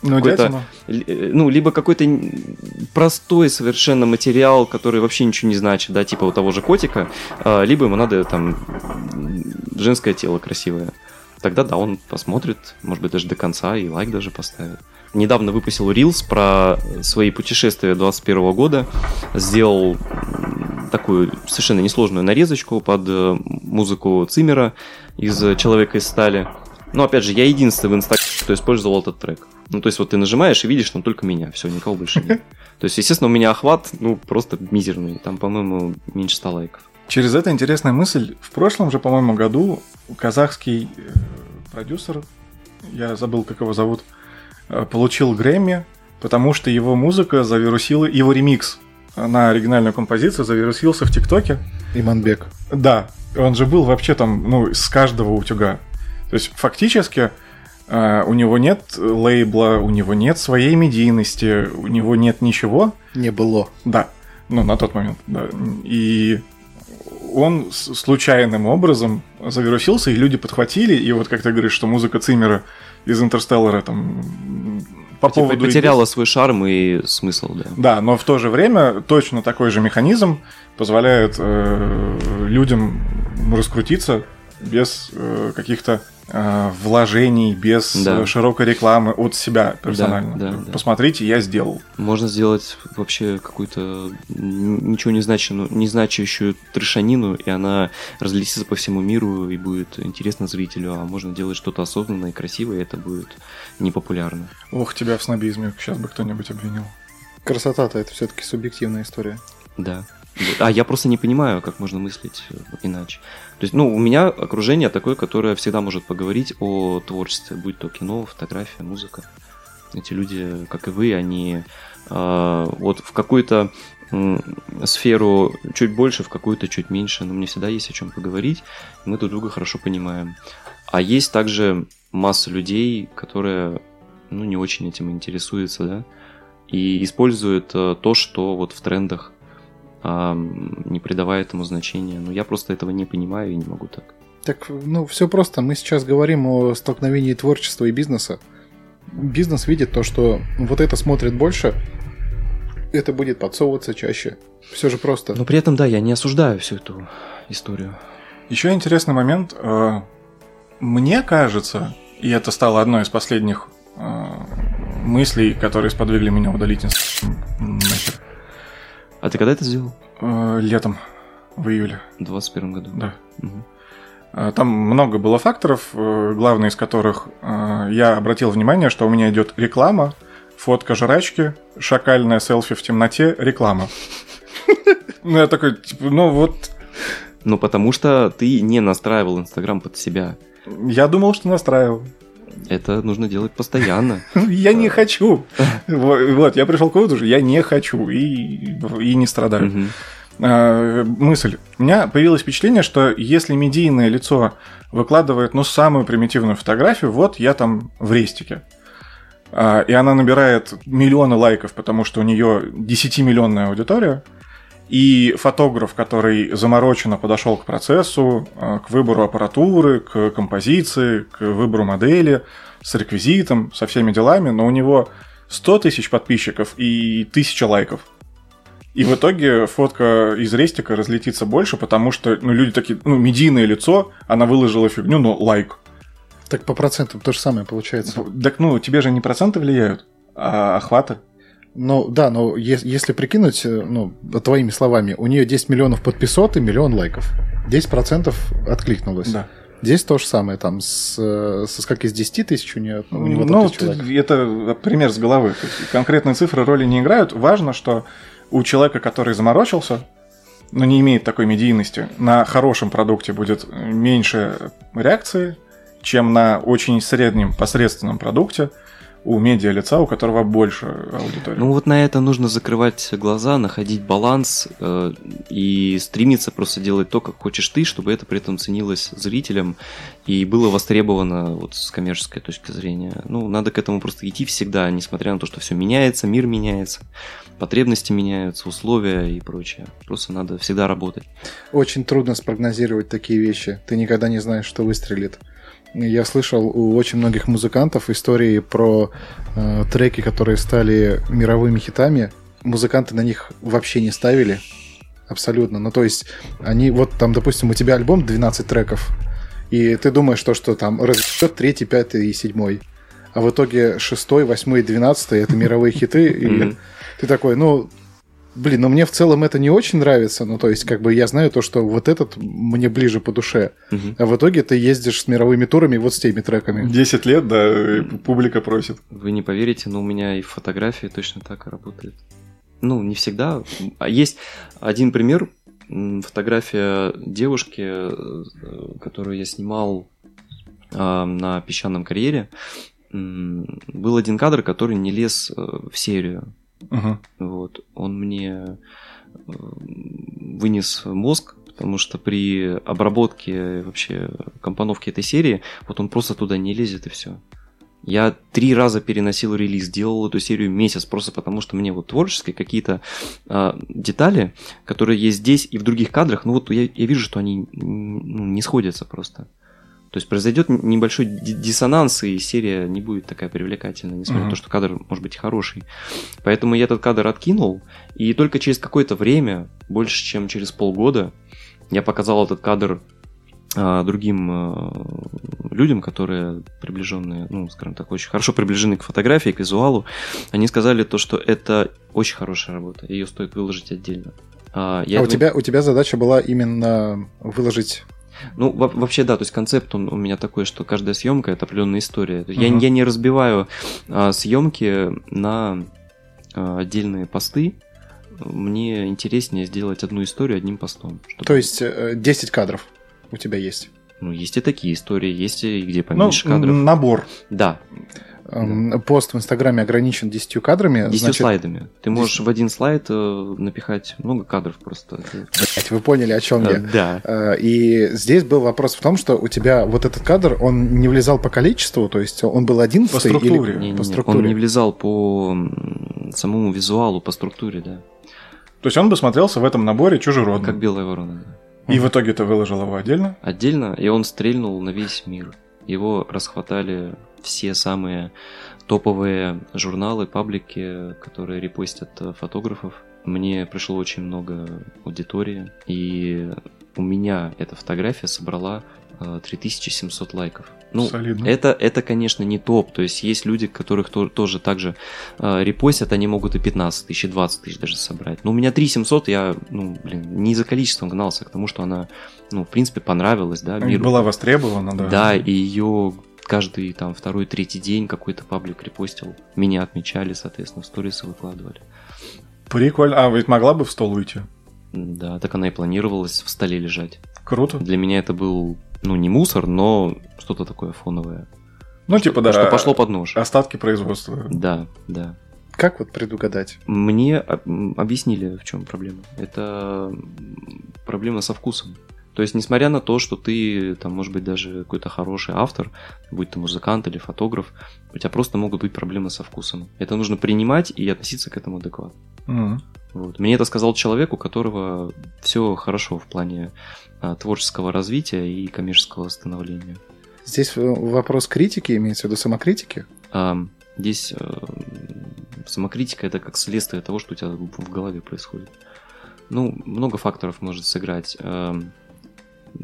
Ну, какой-то, ну, либо какой-то простой совершенно материал, который вообще ничего не значит, да, типа у того же котика, либо ему надо там женское тело красивое. Тогда да, он посмотрит, может быть, даже до конца и лайк даже поставит. Недавно выпустил Reels про свои путешествия двадцать первого года. Сделал такую совершенно несложную нарезочку под музыку Циммера из «Человека из стали». Но опять же, я единственный в Инстаграме, кто использовал этот трек. Ну, то есть, вот ты нажимаешь и видишь, там только меня, все, никого больше нет. То есть, естественно, у меня охват, ну, просто мизерный, там, по-моему, меньше ста лайков. Через это интересная мысль. В прошлом же, по-моему, году казахский продюсер, я забыл, как его зовут, получил Грэмми, потому что его музыка завирусила, его ремикс на оригинальную композицию завирусился в ТикТоке. Иманбек. Да, он же был вообще там, ну, с каждого утюга. То есть, фактически... Uh, у него нет лейбла, у него нет своей медийности, у него нет ничего. Не было. Да, ну на тот момент, да. И он случайным образом завирусился, и люди подхватили, и вот как ты говоришь, что музыка Циммера из «Интерстеллара» там по типа поводу... Потеряла и... свой шарм и смысл, да. Да, но в то же время точно такой же механизм позволяет э, людям раскрутиться без э, каких-то... вложений, без да. широкой рекламы от себя персонально. Да, да, посмотрите, да. Я сделал. Можно сделать вообще какую-то ничего не значащую, не значащую трешанину, и она разлетится по всему миру и будет интересно зрителю, а можно делать что-то осознанное и красивое, и это будет непопулярно. Ох, тебя в снобизме сейчас бы кто-нибудь обвинил. Красота-то это все-таки субъективная история. Да. А я просто не понимаю, как можно мыслить иначе. То есть, ну, у меня окружение такое, которое всегда может поговорить о творчестве, будь то кино, фотография, музыка. Эти люди, как и вы, они э, вот в какую-то э, сферу чуть больше, в какую-то чуть меньше, но мне всегда есть о чем поговорить, и мы друг друга хорошо понимаем. А есть также масса людей, которые, ну, не очень этим интересуются, да, и используют э, то, что вот в трендах, не придавая этому значения. Но я просто этого не понимаю и не могу так. Так, ну, все просто. Мы сейчас говорим о столкновении творчества и бизнеса. Бизнес видит то, что вот это смотрит больше, это будет подсовываться чаще. Все же просто. Но при этом, да, я не осуждаю всю эту историю. Еще интересный момент. Мне кажется, и это стало одной из последних мыслей, которые сподвигли меня удалить инстаграм нахер. А ты когда это сделал? Летом, в июле. В двадцать первом году? Да. Угу. Там много было факторов, главный из которых я обратил внимание, что у меня идет реклама, фотка жрачки, шакальная селфи в темноте, реклама. Ну, я такой, типа, ну вот... Ну, потому что ты не настраивал Инстаграм под себя. Я думал, что настраивал. Это нужно делать постоянно. Я не хочу. Вот, я пришел к выводу, что я не хочу и не страдаю. Мысль. У меня появилось впечатление, что если медийное лицо выкладывает, ну, самую примитивную фотографию, вот я там в рестике, и она набирает миллионы лайков, потому что у нее десятимиллионная аудитория, и фотограф, который замороченно подошел к процессу, к выбору аппаратуры, к композиции, к выбору модели, с реквизитом, со всеми делами, но у него сто тысяч подписчиков и тысяча лайков. И в итоге фотка из рестика разлетится больше, потому что, ну, люди такие, ну, медийное лицо, она выложила фигню, но лайк. Так по процентам то же самое получается. Так, ну, тебе же не проценты влияют, а охваты. Ну да, но е- если прикинуть, ну, твоими словами, у нее десять миллионов подписот и миллион лайков. десять процентов откликнулось. Да. Здесь то же самое, там, с, с как из десяти тысяч у нее. У него ну, ты, это пример с головы. Конкретные цифры роли не играют. Важно, что у человека, который заморочился, но не имеет такой медийности, на хорошем продукте будет меньше реакции, чем на очень среднем, посредственном продукте. У медиа-лица, у которого больше аудитории. Ну вот на это нужно закрывать глаза, находить баланс э, и стремиться просто делать то, как хочешь ты, чтобы это при этом ценилось зрителям и было востребовано вот, с коммерческой точки зрения. Ну, надо к этому просто идти всегда, несмотря на то, что все меняется, мир меняется, потребности меняются, условия и прочее. Просто надо всегда работать. Очень трудно спрогнозировать такие вещи. Ты никогда не знаешь, что выстрелит. Я слышал у очень многих музыкантов истории про э, треки, которые стали мировыми хитами. Музыканты на них вообще не ставили. Абсолютно. Ну, то есть, они... Вот там, допустим, у тебя альбом двенадцать треков, и ты думаешь, то, что там разрешет третий, пятый и седьмой. А в итоге шестой, восьмой, двенадцатый — это мировые хиты. И ты такой, ну... Блин, ну мне в целом это не очень нравится, ну то есть как бы я знаю то, что вот этот мне ближе по душе, угу. А в итоге ты ездишь с мировыми турами вот с теми треками. Десять лет, да, и публика просит. Вы не поверите, но у меня и фотографии точно так и работает. Ну, не всегда. Есть один пример, фотография девушки, которую я снимал на песчаном карьере. Был один кадр, который не лез в серию. Uh-huh. Вот. Он мне вынес мозг, потому что при обработке вообще компоновке этой серии, вот он просто туда не лезет и все. Я три раза переносил релиз, делал эту серию месяц, просто потому что мне вот творческие какие-то э, детали, которые есть здесь и в других кадрах, ну вот я, я вижу, что они не сходятся просто. То есть произойдет небольшой диссонанс, и серия не будет такая привлекательная, несмотря uh-huh. на то, что кадр может быть хороший. Поэтому я этот кадр откинул, и только через какое-то время, больше чем через полгода, я показал этот кадр а, другим а, людям, которые приближенные, ну, скажем так, очень хорошо приближены к фотографии, к визуалу. Они сказали то, что это очень хорошая работа, ее стоит выложить отдельно. А, я а у, думаю... тебя, у тебя задача была именно выложить... Ну, вообще, да, то есть концепт он у меня такой, что каждая съемка — это определенная история. Uh-huh. Я, я не разбиваю а, съемки на а, отдельные посты. Мне интереснее сделать одну историю одним постом. Чтобы... То есть десять кадров у тебя есть? Ну, есть и такие истории, есть и где поменьше ну, кадров. Набор. Да. Да. Пост в Инстаграме ограничен десятью кадрами. Десятью значит... слайдами. Ты можешь десять... в один слайд напихать много кадров просто. Блять, вы поняли, о чем я. Да. И здесь был вопрос в том, что у тебя вот этот кадр, он не влезал по количеству, то есть он был одиннадцатый? По структуре. Или... Не, не, по структуре. Он не влезал по самому визуалу, по структуре, да. То есть он бы смотрелся в этом наборе чужеродно. Как белая ворона, да. И угу. в итоге ты выложил его отдельно? Отдельно, и он стрельнул на весь мир. Его расхватали... все самые топовые журналы, паблики, которые репостят фотографов. Мне пришло очень много аудитории, и у меня эта фотография собрала три тысячи семьсот лайков. Ну, это, это, конечно, не топ, то есть есть люди, которых то, тоже так же э, репостят, они могут и пятнадцать тысяч, и двадцать тысяч даже собрать. Но у меня три тысячи семьсот, я, ну, блин, не за количеством гнался, а к тому, что она, ну, в принципе, понравилась, да, миру. Была востребована, да. Да, и ее... Каждый там второй, третий день какой-то паблик репостил. Меня отмечали, соответственно, в сторисы выкладывали. Прикольно. А ведь могла бы в стол уйти? Да, так она и планировалась в столе лежать. Круто. Для меня это был, ну, не мусор, но что-то такое фоновое. Ну, что, типа, да. Что пошло под нож. Остатки производства. Да, да. Как вот предугадать? Мне объяснили, в чем проблема. Это проблема со вкусом. То есть, несмотря на то, что ты, там, может быть, даже какой-то хороший автор, будь ты музыкант или фотограф, у тебя просто могут быть проблемы со вкусом. Это нужно принимать и относиться к этому адекватно. Mm-hmm. Вот. Мне это сказал человек, у которого все хорошо в плане а, творческого развития и коммерческого становления. Здесь вопрос критики, имеется в виду самокритики? А, здесь а, самокритика – это как следствие того, что у тебя в голове происходит. Ну, много факторов может сыграть.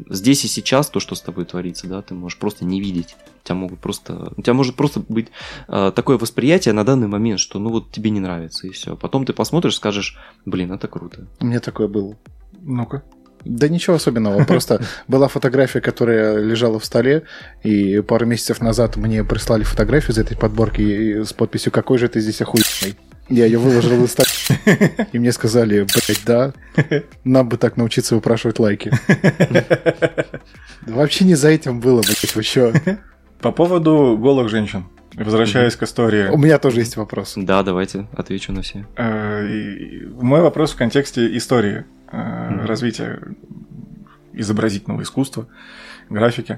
Здесь и сейчас то, что с тобой творится, да, ты можешь просто не видеть. У тебя могут просто, у тебя может просто быть э, такое восприятие на данный момент, что ну вот тебе не нравится, и все. Потом ты посмотришь, скажешь, блин, это круто. У меня такое было. Ну-ка. Да ничего особенного, просто была фотография, которая лежала в столе, и пару месяцев назад мне прислали фотографию из этой подборки с подписью «Какой же ты здесь охуенный». Я ее выложил в Инстаграм, и мне сказали, блять, да, нам бы так научиться выпрашивать лайки. Вообще не за этим было, блять, вы чё? По поводу голых женщин, возвращаясь к истории. У меня тоже есть вопрос. Да, давайте, отвечу на все. Мой вопрос в контексте истории развития изобразительного искусства, графики.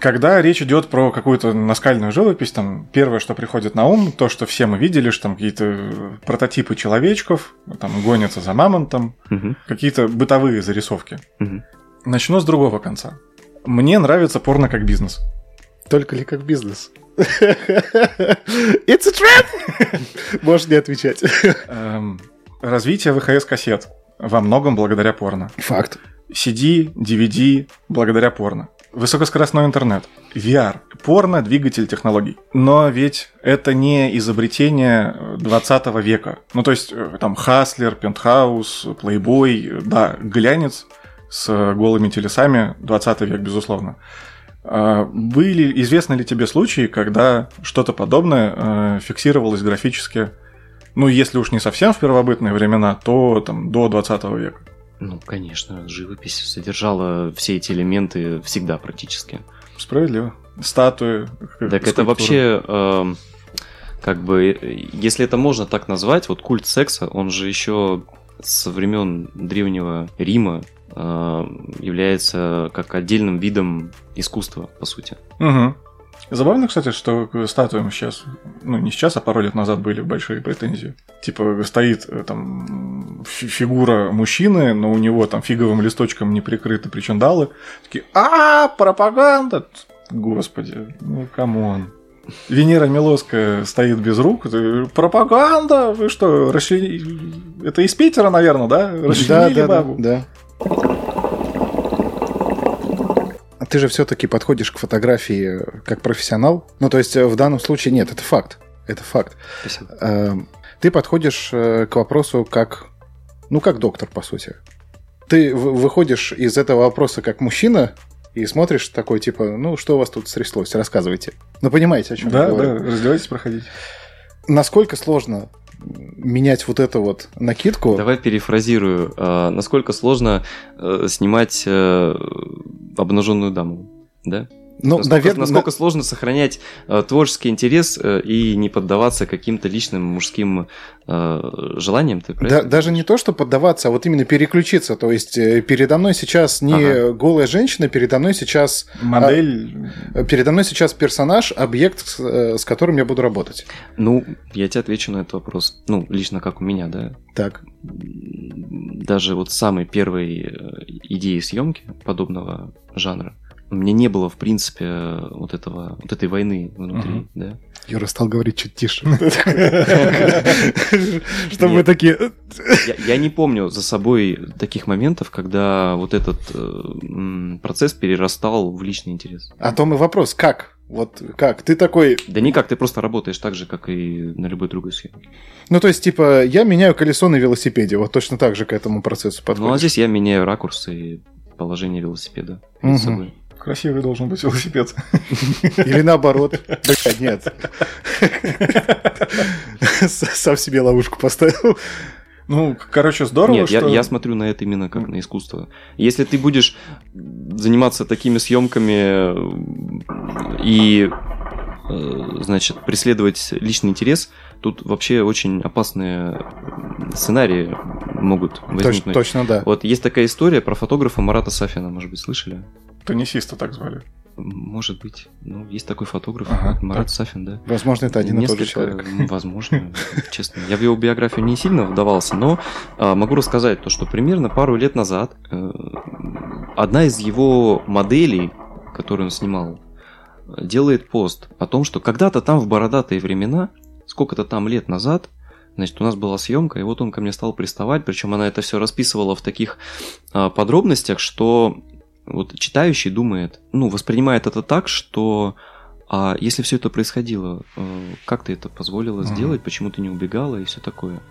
Когда речь идет про какую-то наскальную живопись, там первое, что приходит на ум, то, что все мы видели, что там какие-то прототипы человечков, там гонятся за мамонтом, угу. какие-то бытовые зарисовки. Угу. Начну с другого конца. Мне нравится порно как бизнес. Только ли как бизнес? It's a trap! Можешь не отвечать. Развитие ви эйч эс-кассет во многом благодаря порно. Факт. си ди, ди ви ди благодаря порно. Высокоскоростной интернет, ви ар, порно, двигатель технологий. Но ведь это не изобретение двадцатого века. Ну, то есть, там, Хаслер, Пентхаус, Плейбой, да, глянец с голыми телесами, двадцатый век, безусловно. Были, известны ли тебе случаи, когда что-то подобное фиксировалось графически, ну, если уж не совсем в первобытные времена, то там, до двадцатого века? Ну, конечно, живопись содержала все эти элементы всегда практически. Справедливо. Статуи. Так скульптуры. Это вообще, э, как бы, если это можно так назвать, вот культ секса, он же еще со времен Древнего Рима э, является как отдельным видом искусства, по сути. Угу. Забавно, кстати, что к статуям сейчас, ну не сейчас, а пару лет назад были большие претензии. Типа стоит там фигура мужчины, но у него там фиговым листочком не прикрыты причиндалы. Такие, а пропаганда! Господи, ну камон. Венера Милоская стоит без рук. Пропаганда! Вы что, расчленили... Это из Питера, наверное, да? Расчленили бабу? Да, да, да. Ты же все-таки подходишь к фотографии как профессионал. Ну, то есть, в данном случае нет, это факт. Это факт. Спасибо. Ты подходишь к вопросу как... Ну, как доктор, по сути. Ты выходишь из этого вопроса как мужчина и смотришь такой, типа, ну, что у вас тут стряслось, рассказывайте. Ну, понимаете, о чем да, я говорю. Да, да, раздевайтесь, проходите. Насколько сложно менять вот эту вот накидку... Давай перефразирую. Насколько сложно снимать... обнаженную даму, да? Ну, насколько, наверное, насколько на... сложно сохранять э, творческий интерес э, и не поддаваться каким-то личным мужским э, желаниям? Ты да, даже не то, что поддаваться, а вот именно переключиться. То есть э, передо мной сейчас не ага. голая женщина, передо мной сейчас модель, а, передо мной сейчас персонаж, объект, с, э, с которым я буду работать. Ну, я тебе отвечу на этот вопрос. Ну, лично как у меня, да. Так. Даже вот самой первой идеи съемки подобного жанра. У меня не было, в принципе, вот этого, вот этой войны внутри, угу. да. Юра стал говорить чуть тише. Чтобы мы такие... Я не помню за собой таких моментов, когда вот этот процесс перерастал в личный интерес. А то мы вопрос, как? Вот как? Ты такой... Да никак, ты просто работаешь так же, как и на любой другой съемке. Ну, то есть, типа, я меняю колесо на велосипеде, вот точно так же к этому процессу подходишь. Ну, а здесь я меняю ракурс и положение велосипеда перед собой. Красивый должен быть велосипед. Или наоборот. Нет. Сам себе ловушку поставил. Ну, короче, здорово, Нет, что... Нет, я, я смотрю на это именно как на искусство. Если ты будешь заниматься такими съемками и, значит, преследовать личный интерес, тут вообще очень опасные сценарии могут возникнуть. Точно, точно, да. Вот есть такая история про фотографа Марата Сафина, может быть, слышали? Теннисиста так звали. Может быть. Ну, есть такой фотограф, ага, Марат так. Сафин, да. Возможно, это один Несколько, и тот же человек. Возможно, честно. Я в его биографию не сильно вдавался, но а, могу рассказать то, что примерно пару лет назад э, одна из его моделей, которую он снимал, делает пост о том, что когда-то там в бородатые времена, сколько-то там лет назад, значит, у нас была съемка, и вот он ко мне стал приставать, причем она это все расписывала в таких э, подробностях, что... Вот читающий думает, ну, воспринимает это так, что а если все это происходило, как ты это позволила mm-hmm. сделать, почему ты не убегала и все такое.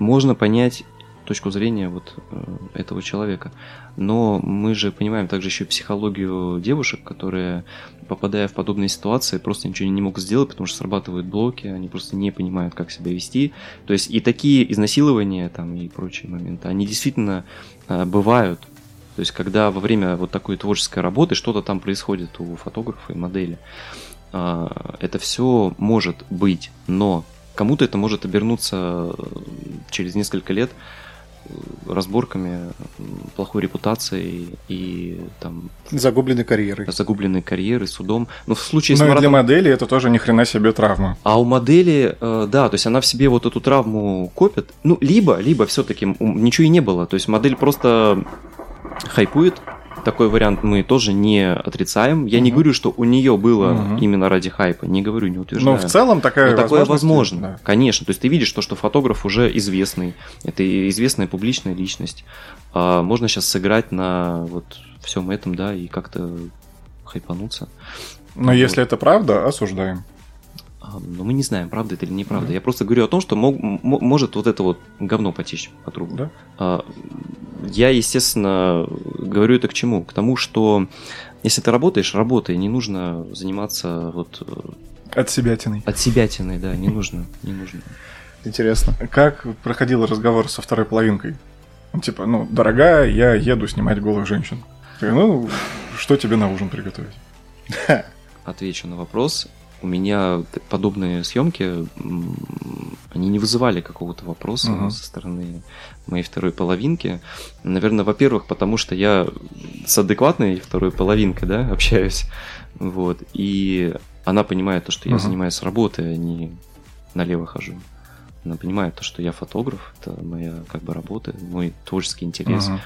Можно понять точку зрения вот этого человека. Но мы же понимаем также еще психологию девушек, которые, попадая в подобные ситуации, просто ничего не могут сделать, потому что срабатывают блоки, они просто не понимают, как себя вести. То есть и такие изнасилования там, и прочие моменты, они действительно бывают. То есть, когда во время вот такой творческой работы что-то там происходит у фотографа и модели, это все может быть, но кому-то это может обернуться через несколько лет разборками, плохой репутацией и там... Загубленной карьерой. Загубленной карьерой, судом. Но в случае с Маратом... для модели это тоже ни хрена себе травма. А у модели, да, то есть она в себе вот эту травму копит. Ну, либо, либо все-таки ничего и не было. То есть модель просто... хайпует, такой вариант мы тоже не отрицаем. Я mm-hmm. не говорю, что у нее было mm-hmm. именно ради хайпа, не говорю, не утверждаю. Но в целом такая возможность... такое возможно, да. Конечно. То есть ты видишь то, что фотограф уже известный, это известная публичная личность. А можно сейчас сыграть на вот всем этом, да, и как-то хайпануться. Но вот. Если это правда, осуждаем. Но мы не знаем, правда это или неправда. Да. Я просто говорю о том, что мог, может вот это вот говно потечь по трубу. Да? Я, естественно, говорю это к чему? К тому, что если ты работаешь, работай, не нужно заниматься вот... От себятиной. От себятиной, да, не нужно, не нужно. Интересно, как проходил разговор со второй половинкой? Типа, ну, дорогая, я еду снимать голых женщин. Ты, ну, что тебе на ужин приготовить? Отвечу на вопрос... У меня подобные съемки, они не вызывали какого-то вопроса uh-huh. со стороны моей второй половинки. Наверное, во-первых, потому что я с адекватной второй половинкой, да, общаюсь. Вот. И она понимает то, что я uh-huh. занимаюсь работой, а не налево хожу. Она понимает то, что я фотограф, это моя как бы работа, мой творческий интерес. Uh-huh.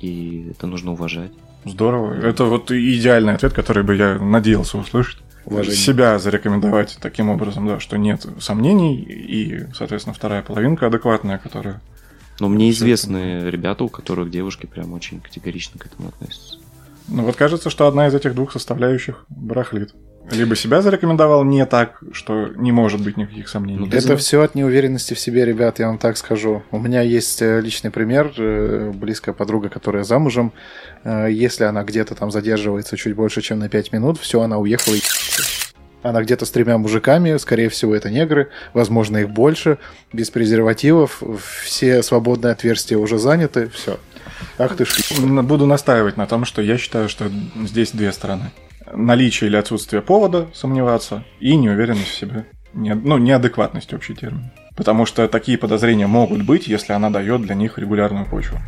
И это нужно уважать. Здорово. Это вот идеальный ответ, который бы я надеялся услышать. Уважение. Себя зарекомендовать таким образом, да, что нет сомнений, и, соответственно, вторая половинка адекватная, которая... Но мне известны ребята, у которых девушки прям очень категорично к этому относятся. Ну вот кажется, что одна из этих двух составляющих барахлит. Либо себя зарекомендовал не так, что не может быть никаких сомнений. Это все от неуверенности в себе, ребят, я вам так скажу. У меня есть личный пример, близкая подруга, которая замужем. Если она где-то там задерживается чуть больше, чем на пять минут, все, она уехала и... Она где-то с тремя мужиками, скорее всего, это негры, возможно, их больше, без презервативов, все свободные отверстия уже заняты, все. Ах ты ж... Буду настаивать на том, что я считаю, что здесь две стороны. Наличие или отсутствие повода сомневаться и неуверенность в себе. Не, ну, неадекватность общий термин. Потому что такие подозрения могут быть, если она дает для них регулярную почву.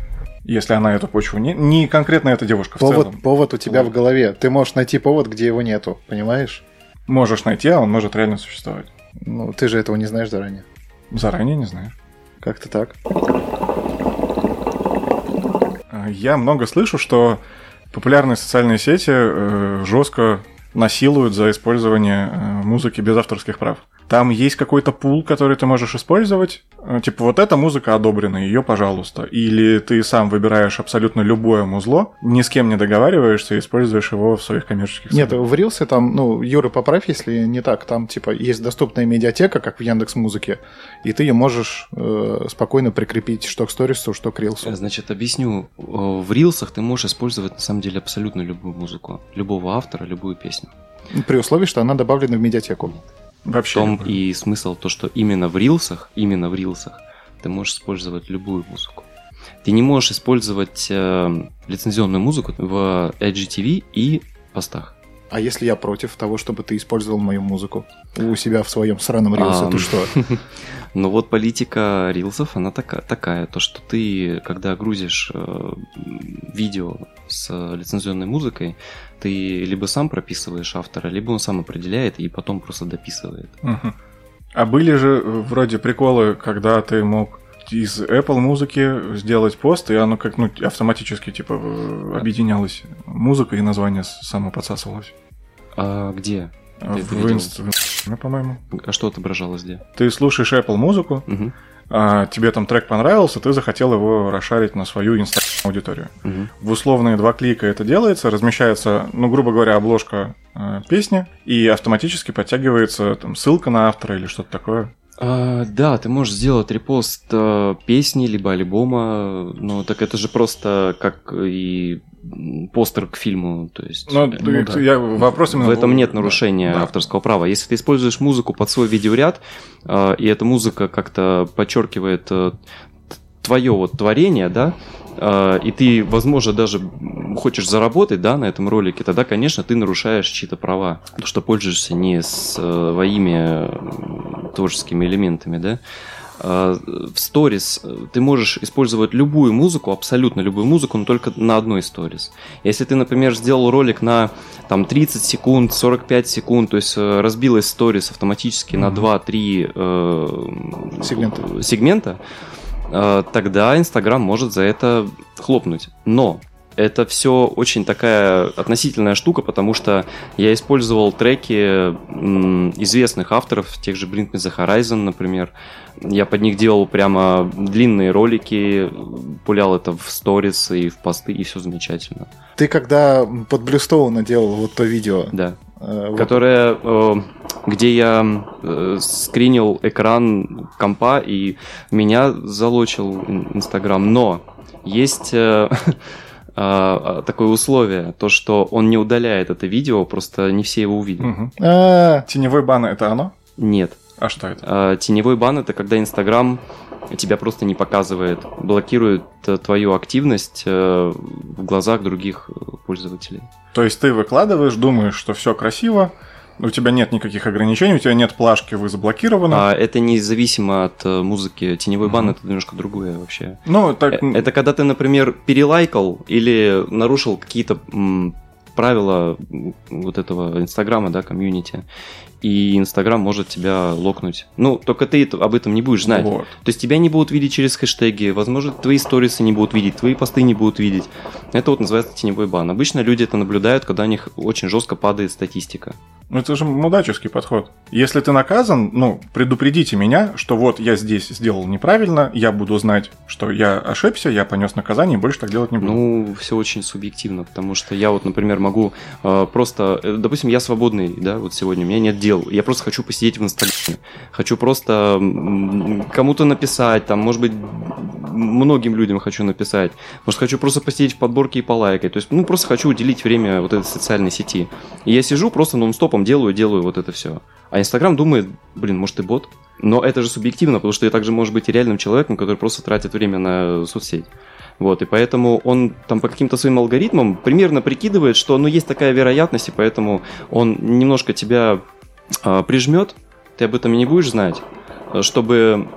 Если она эту почву... Не, не конкретно эта девушка повод, в целом. Повод у тебя вот. В голове. Ты можешь найти повод, где его нету, понимаешь? Можешь найти, а он может реально существовать. Ну, ты же этого не знаешь заранее. Заранее не знаешь. Как-то так. Я много слышу, что популярные социальные сети э, жестко насилуют за использование э, музыки без авторских прав. Там есть какой-то пул, который ты можешь использовать. Э, типа, вот эта музыка одобрена, ее, пожалуйста. Или ты сам выбираешь абсолютно любое музло, ни с кем не договариваешься и используешь его в своих коммерческих целях. Нет, в Reels там, ну, Юра, поправь, если не так. Там, типа, есть доступная медиатека, как в Яндекс.Музыке, и ты ее можешь э, спокойно прикрепить что к сторису, что к Reels'у. Значит, объясню. В Reels'ах ты можешь использовать, на самом деле, абсолютно любую музыку. Любого автора, любую песню. При условии, что она добавлена в медиатеку. Вообще в том и смысл то, что именно в рилсах, именно в рилсах ты можешь использовать любую музыку. Ты не можешь использовать э, лицензионную музыку в ай джи ти ви и постах. А если я против того, чтобы ты использовал мою музыку у себя в своем сраном рилсе, а, то что? Ну вот политика рилсов, она такая, такая, то что ты, когда грузишь э, видео с лицензионной музыкой, ты либо сам прописываешь автора, либо он сам определяет и потом просто дописывает. Угу. А были же вроде приколы, когда ты мог из Apple музыки сделать пост, и оно как ну, автоматически типа объединялось музыка и название само подсасывалось. А где? Ты в Инстаграме, ну, по-моему. А что отображалось где? Ты слушаешь Apple музыку, угу. а, тебе там трек понравился, ты захотел его расшарить на свою Инстаграм-аудиторию. Угу. В условные два клика это делается, размещается, ну, грубо говоря, обложка э, песни, и автоматически подтягивается там, ссылка на автора или что-то такое. А, да, ты можешь сделать репост э, песни, либо альбома, но так это же просто как и постер к фильму, то есть... Но, ну, да. я, вопрос именно... В этом нет нарушения да. авторского права. Если ты используешь музыку под свой видеоряд, э, и эта музыка как-то подчеркивает э, твое вот творение, да, э, и ты, возможно, даже хочешь заработать, да, на этом ролике, тогда, конечно, ты нарушаешь чьи-то права, потому что пользуешься не своими... творческими элементами, да. В сторис ты можешь использовать любую музыку, абсолютно любую музыку, но только на одной сторис. Если ты, например, сделал ролик на там, тридцать секунд, сорок пять секунд, то есть разбилась сторис автоматически mm-hmm. на два-три э, сегмента. сегмента, э, тогда Instagram может за это хлопнуть. Но это все очень такая относительная штука, потому что я использовал треки м, известных авторов, тех же Bring Me The Horizon, например. Я под них делал прямо длинные ролики, пулял это в сторис и в посты, и все замечательно. Ты когда под Блюстоуна делал вот то видео... Да. Вот. Которая, где я скринил экран компа, и меня залочил Инстаграм. Но есть такое условие, то, что он не удаляет это видео, просто не все его увидят. Угу. Теневой бан – это оно? Нет. А что это? Теневой бан – это когда Инстаграм тебя просто не показывает, блокирует твою активность в глазах других пользователей. То есть ты выкладываешь, думаешь, что все красиво, у тебя нет никаких ограничений, у тебя нет плашки, вы заблокированы. А это независимо от музыки. Теневой бан, mm-hmm. это немножко другое вообще. Ну, так... Это когда ты, например, перелайкал или нарушил какие-то м, правила вот этого Инстаграма, да, комьюнити, и Инстаграм может тебя локнуть. Ну, только ты об этом не будешь знать. Вот. То есть тебя не будут видеть через хэштеги, возможно, твои сторисы не будут видеть, твои посты не будут видеть. Это вот называется теневой бан. Обычно люди это наблюдают, когда у них очень жестко падает статистика. Ну, это же мудаческий подход. Если ты наказан, ну, предупредите меня, что вот я здесь сделал неправильно, я буду знать, что я ошибся, я понес наказание, больше так делать не буду. Ну, все очень субъективно, потому что я вот, например, могу э, просто... Э, допустим, я свободный, да, вот сегодня, у меня нет дел, я просто хочу посидеть в Инстаграме, хочу просто кому-то написать, там, может быть, многим людям хочу написать, может, хочу просто посидеть в подборке и полайкать, то есть, ну, просто хочу уделить время вот этой социальной сети. И я сижу просто нон-стопом, делаю, делаю вот это все. А Инстаграм думает, блин, может, ты бот? Но это же субъективно, потому что я также может быть и реальным человеком, который просто тратит время на соцсеть. Вот, и поэтому он там по каким-то своим алгоритмам примерно прикидывает, что, ну, есть такая вероятность, и поэтому он немножко тебя а, прижмет, ты об этом и не будешь знать, чтобы...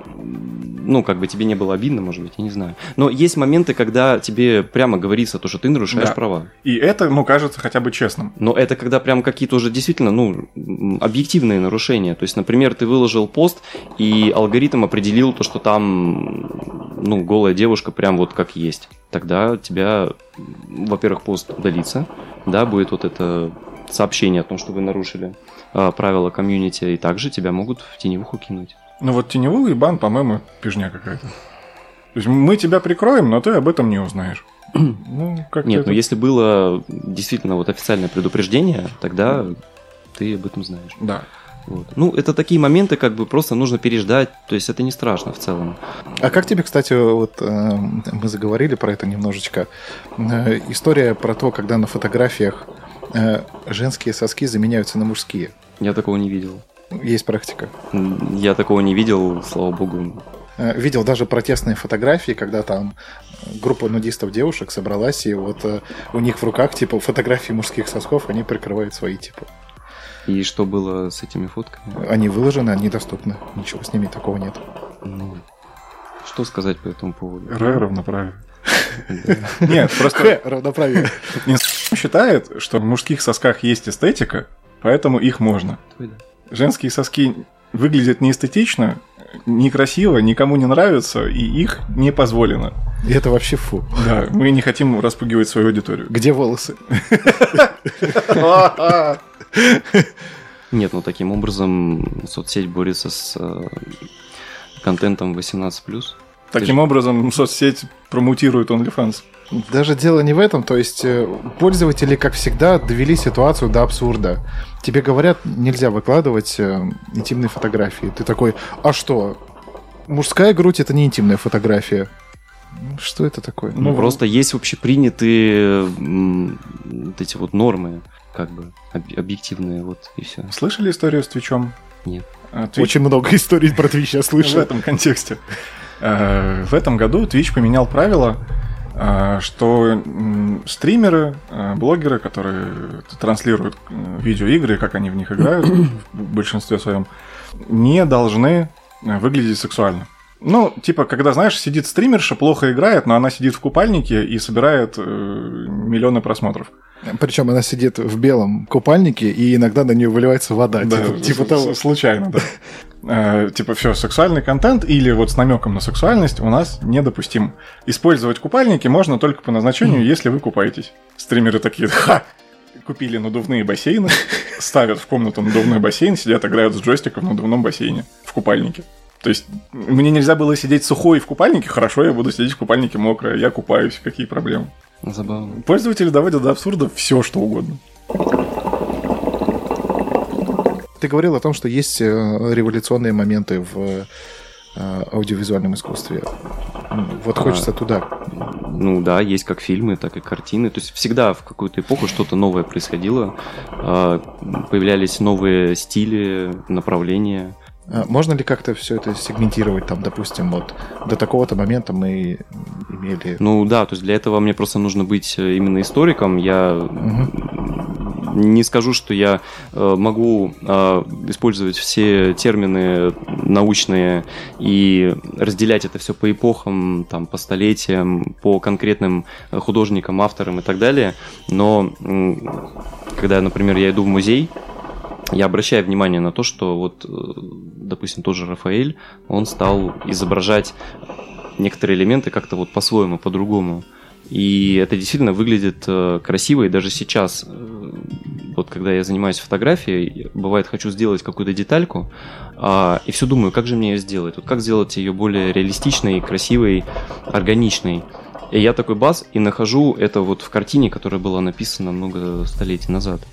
Ну, как бы тебе не было обидно, может быть, я не знаю. Но есть моменты, когда тебе прямо говорится то, что ты нарушаешь да. права. И это, ну, кажется хотя бы честным. Но это когда прям какие-то уже действительно, ну, объективные нарушения. То есть, например, ты выложил пост, и алгоритм определил то, что там, ну, голая девушка прям вот как есть. Тогда тебя, во-первых, пост удалится, да, будет вот это сообщение о том, что вы нарушили ä, правила комьюнити, и также тебя могут в теневуху кинуть. Ну вот теневый бан, по-моему, пижня какая-то. То есть мы тебя прикроем, но ты об этом не узнаешь. Ну, как Нет, это... ну если было действительно вот официальное предупреждение, тогда ты об этом знаешь. Да. Вот. Ну, это такие моменты, как бы просто нужно переждать, то есть это не страшно в целом. А как тебе, кстати, вот э, мы заговорили про это немножечко, э, история про то, когда на фотографиях э, женские соски заменяются на мужские? Я такого не видел. Есть практика. Я такого не видел, слава богу. Видел даже протестные фотографии, когда там группа нудистов-девушек собралась, и вот у них в руках типа фотографии мужских сосков, они прикрывают свои типа. И что было с этими фотками? Они выложены, они доступны. Ничего с ними такого нет. Ну, что сказать по этому поводу? Р равноправие. Нет, просто... равноправие. Считает, что в мужских сосках есть эстетика, поэтому их можно. Женские соски выглядят неэстетично, некрасиво, никому не нравятся, и их не позволено. И это вообще фу. Да, мы не хотим распугивать свою аудиторию. Где волосы? Нет, ну таким образом соцсеть борется с контентом восемнадцать плюс. Таким образом соцсеть промутирует OnlyFans. Даже дело не в этом, то есть пользователи, как всегда, довели ситуацию до абсурда. Тебе говорят, нельзя выкладывать интимные фотографии. Ты такой, а что? Мужская грудь – это не интимная фотография. Что это такое? Ну, ну просто есть общепринятые вот эти вот нормы, как бы, объективные, вот и все. Слышали историю с Твичом? Нет. А, Твич... Очень много историй про Твич я слышал. В этом контексте. В этом году Твич поменял правила, что стримеры, блогеры, которые транслируют видеоигры, как они в них играют, в большинстве своем, не должны выглядеть сексуально. Ну, типа, когда, знаешь, сидит стримерша, плохо играет, но она сидит в купальнике и собирает э, миллионы просмотров. Причем она сидит в белом купальнике, и иногда на нее выливается вода. Да, типа, типа с- того. Случайно, да. э, типа, все, сексуальный контент или вот с намеком на сексуальность у нас недопустим. Использовать купальники можно только по назначению, mm. если вы купаетесь. Стримеры такие, ха, купили надувные бассейны, ставят в комнату надувной бассейн, сидят, играют с джойстиком в надувном бассейне, в купальнике. То есть мне нельзя было сидеть сухой в купальнике, хорошо, я буду сидеть в купальнике мокрое, я купаюсь, какие проблемы. Забавно. Пользователи доводят до абсурда все, что угодно. Ты говорил о том, что есть революционные моменты в аудиовизуальном искусстве. Вот хочется а, туда. Ну да, есть как фильмы, так и картины. То есть всегда в какую-то эпоху что-то новое происходило. Появлялись новые стили, направления. Можно ли как-то все это сегментировать, там, допустим, вот до такого-то момента мы имели... Ну да, то есть для этого мне просто нужно быть именно историком. Я угу. не скажу, что я могу использовать все термины научные и разделять это все по эпохам, там, по столетиям, по конкретным художникам, авторам и так далее. Но когда, например, я иду в музей, я обращаю внимание на то, что вот, допустим, тоже Рафаэль, он стал изображать некоторые элементы как-то вот по-своему, по-другому. И это действительно выглядит красиво, и даже сейчас, вот когда я занимаюсь фотографией, бывает, хочу сделать какую-то детальку, и все думаю, как же мне ее сделать, вот как сделать ее более реалистичной, красивой, органичной. И я такой баз, и нахожу это вот в картине, которая была написана много столетий назад.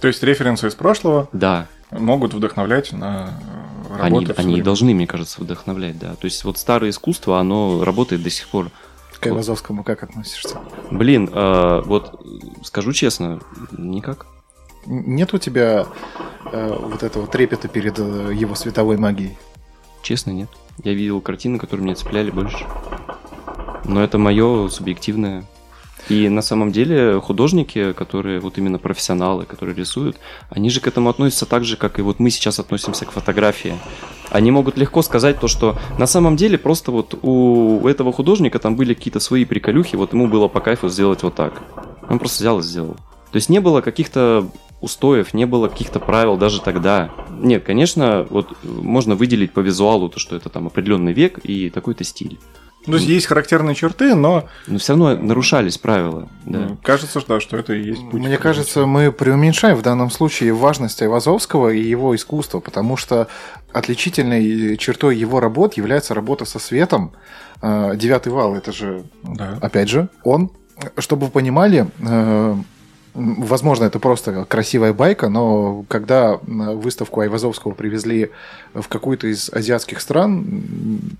То есть референсы из прошлого да. могут вдохновлять на работу. Они, они должны, мне кажется, вдохновлять, да. То есть вот старое искусство, оно работает до сих пор. К Айвазовскому вот. Как относишься? Блин, э, вот скажу честно, никак. Нет у тебя э, вот этого трепета перед э, его световой магией? Честно, нет. Я видел картины, которые меня цепляли больше. Но это мое субъективное... И на самом деле художники, которые вот именно профессионалы, которые рисуют, они же к этому относятся так же, как и вот мы сейчас относимся к фотографии. Они могут легко сказать то, что на самом деле просто вот у этого художника там были какие-то свои приколюхи, вот ему было по кайфу сделать вот так. Он просто взял и сделал. То есть не было каких-то устоев, не было каких-то правил даже тогда. Нет, конечно, вот можно выделить по визуалу то, что это там определенный век и такой-то стиль. То есть есть характерные черты, но... Но все равно нарушались правила. Да. Кажется, что, да, что это и есть путь. Мне кажется, мы преуменьшаем в данном случае важность Айвазовского и его искусства, потому что отличительной чертой его работ является работа со светом. Девятый вал, это же, да. опять же, он. Чтобы вы понимали, возможно, это просто красивая байка, но когда выставку Айвазовского привезли в какую-то из азиатских стран,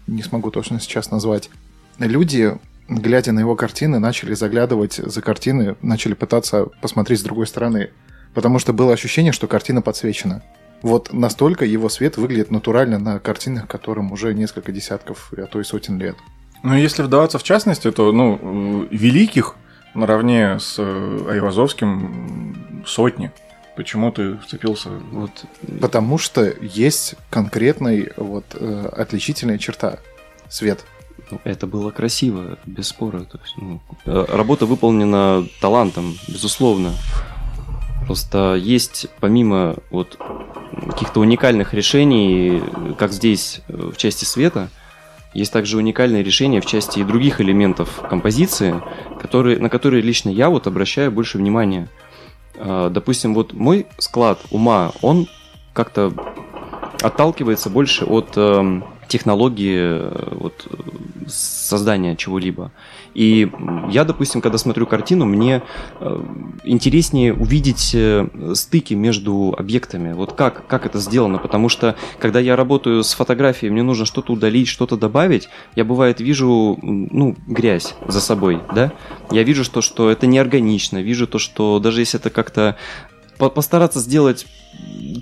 не смогу точно сейчас назвать, люди, глядя на его картины, начали заглядывать за картины, начали пытаться посмотреть с другой стороны, потому что было ощущение, что картина подсвечена. Вот настолько его свет выглядит натурально на картинах, которым уже несколько десятков, а то и сотен лет. Ну, если вдаваться в частности, то, ну, великих наравне с Айвазовским сотни. Почему ты вцепился? Вот. Потому что есть конкретная вот, э, отличительная черта. Свет. Это было красиво, без спора. То есть, ну, работа выполнена талантом, безусловно. Просто есть, помимо вот, каких-то уникальных решений, как здесь в части света, есть также уникальные решения в части и других элементов композиции, которые, на которые лично я вот обращаю больше внимания. Допустим, вот мой склад ума, он как-то отталкивается больше от э, технологии вот, создания чего-либо. И я, допустим, когда смотрю картину, мне э, интереснее увидеть стыки между объектами. Вот как, как это сделано. Потому что, когда я работаю с фотографией, мне нужно что-то удалить, что-то добавить. Я, бывает, вижу ну, грязь за собой. Да? Я вижу, что, что это неорганично. Вижу то, что даже если это как-то постараться сделать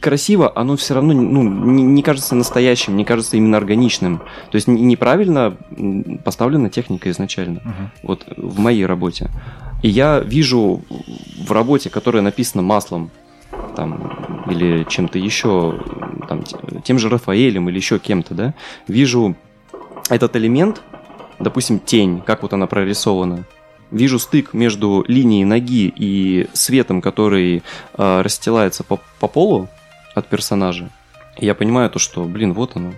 красиво, оно все равно ну, не, не кажется настоящим, не кажется именно органичным. То есть неправильно поставлена техника изначально, uh-huh. вот в моей работе. И я вижу в работе, которая написана маслом там, или чем-то еще, там, тем же Рафаэлем или еще кем-то, да, вижу этот элемент, допустим, тень, как вот она прорисована. Вижу стык между линией ноги и светом, который э, расстилается по, по полу от персонажа. я понимаю то, что, блин, вот оно.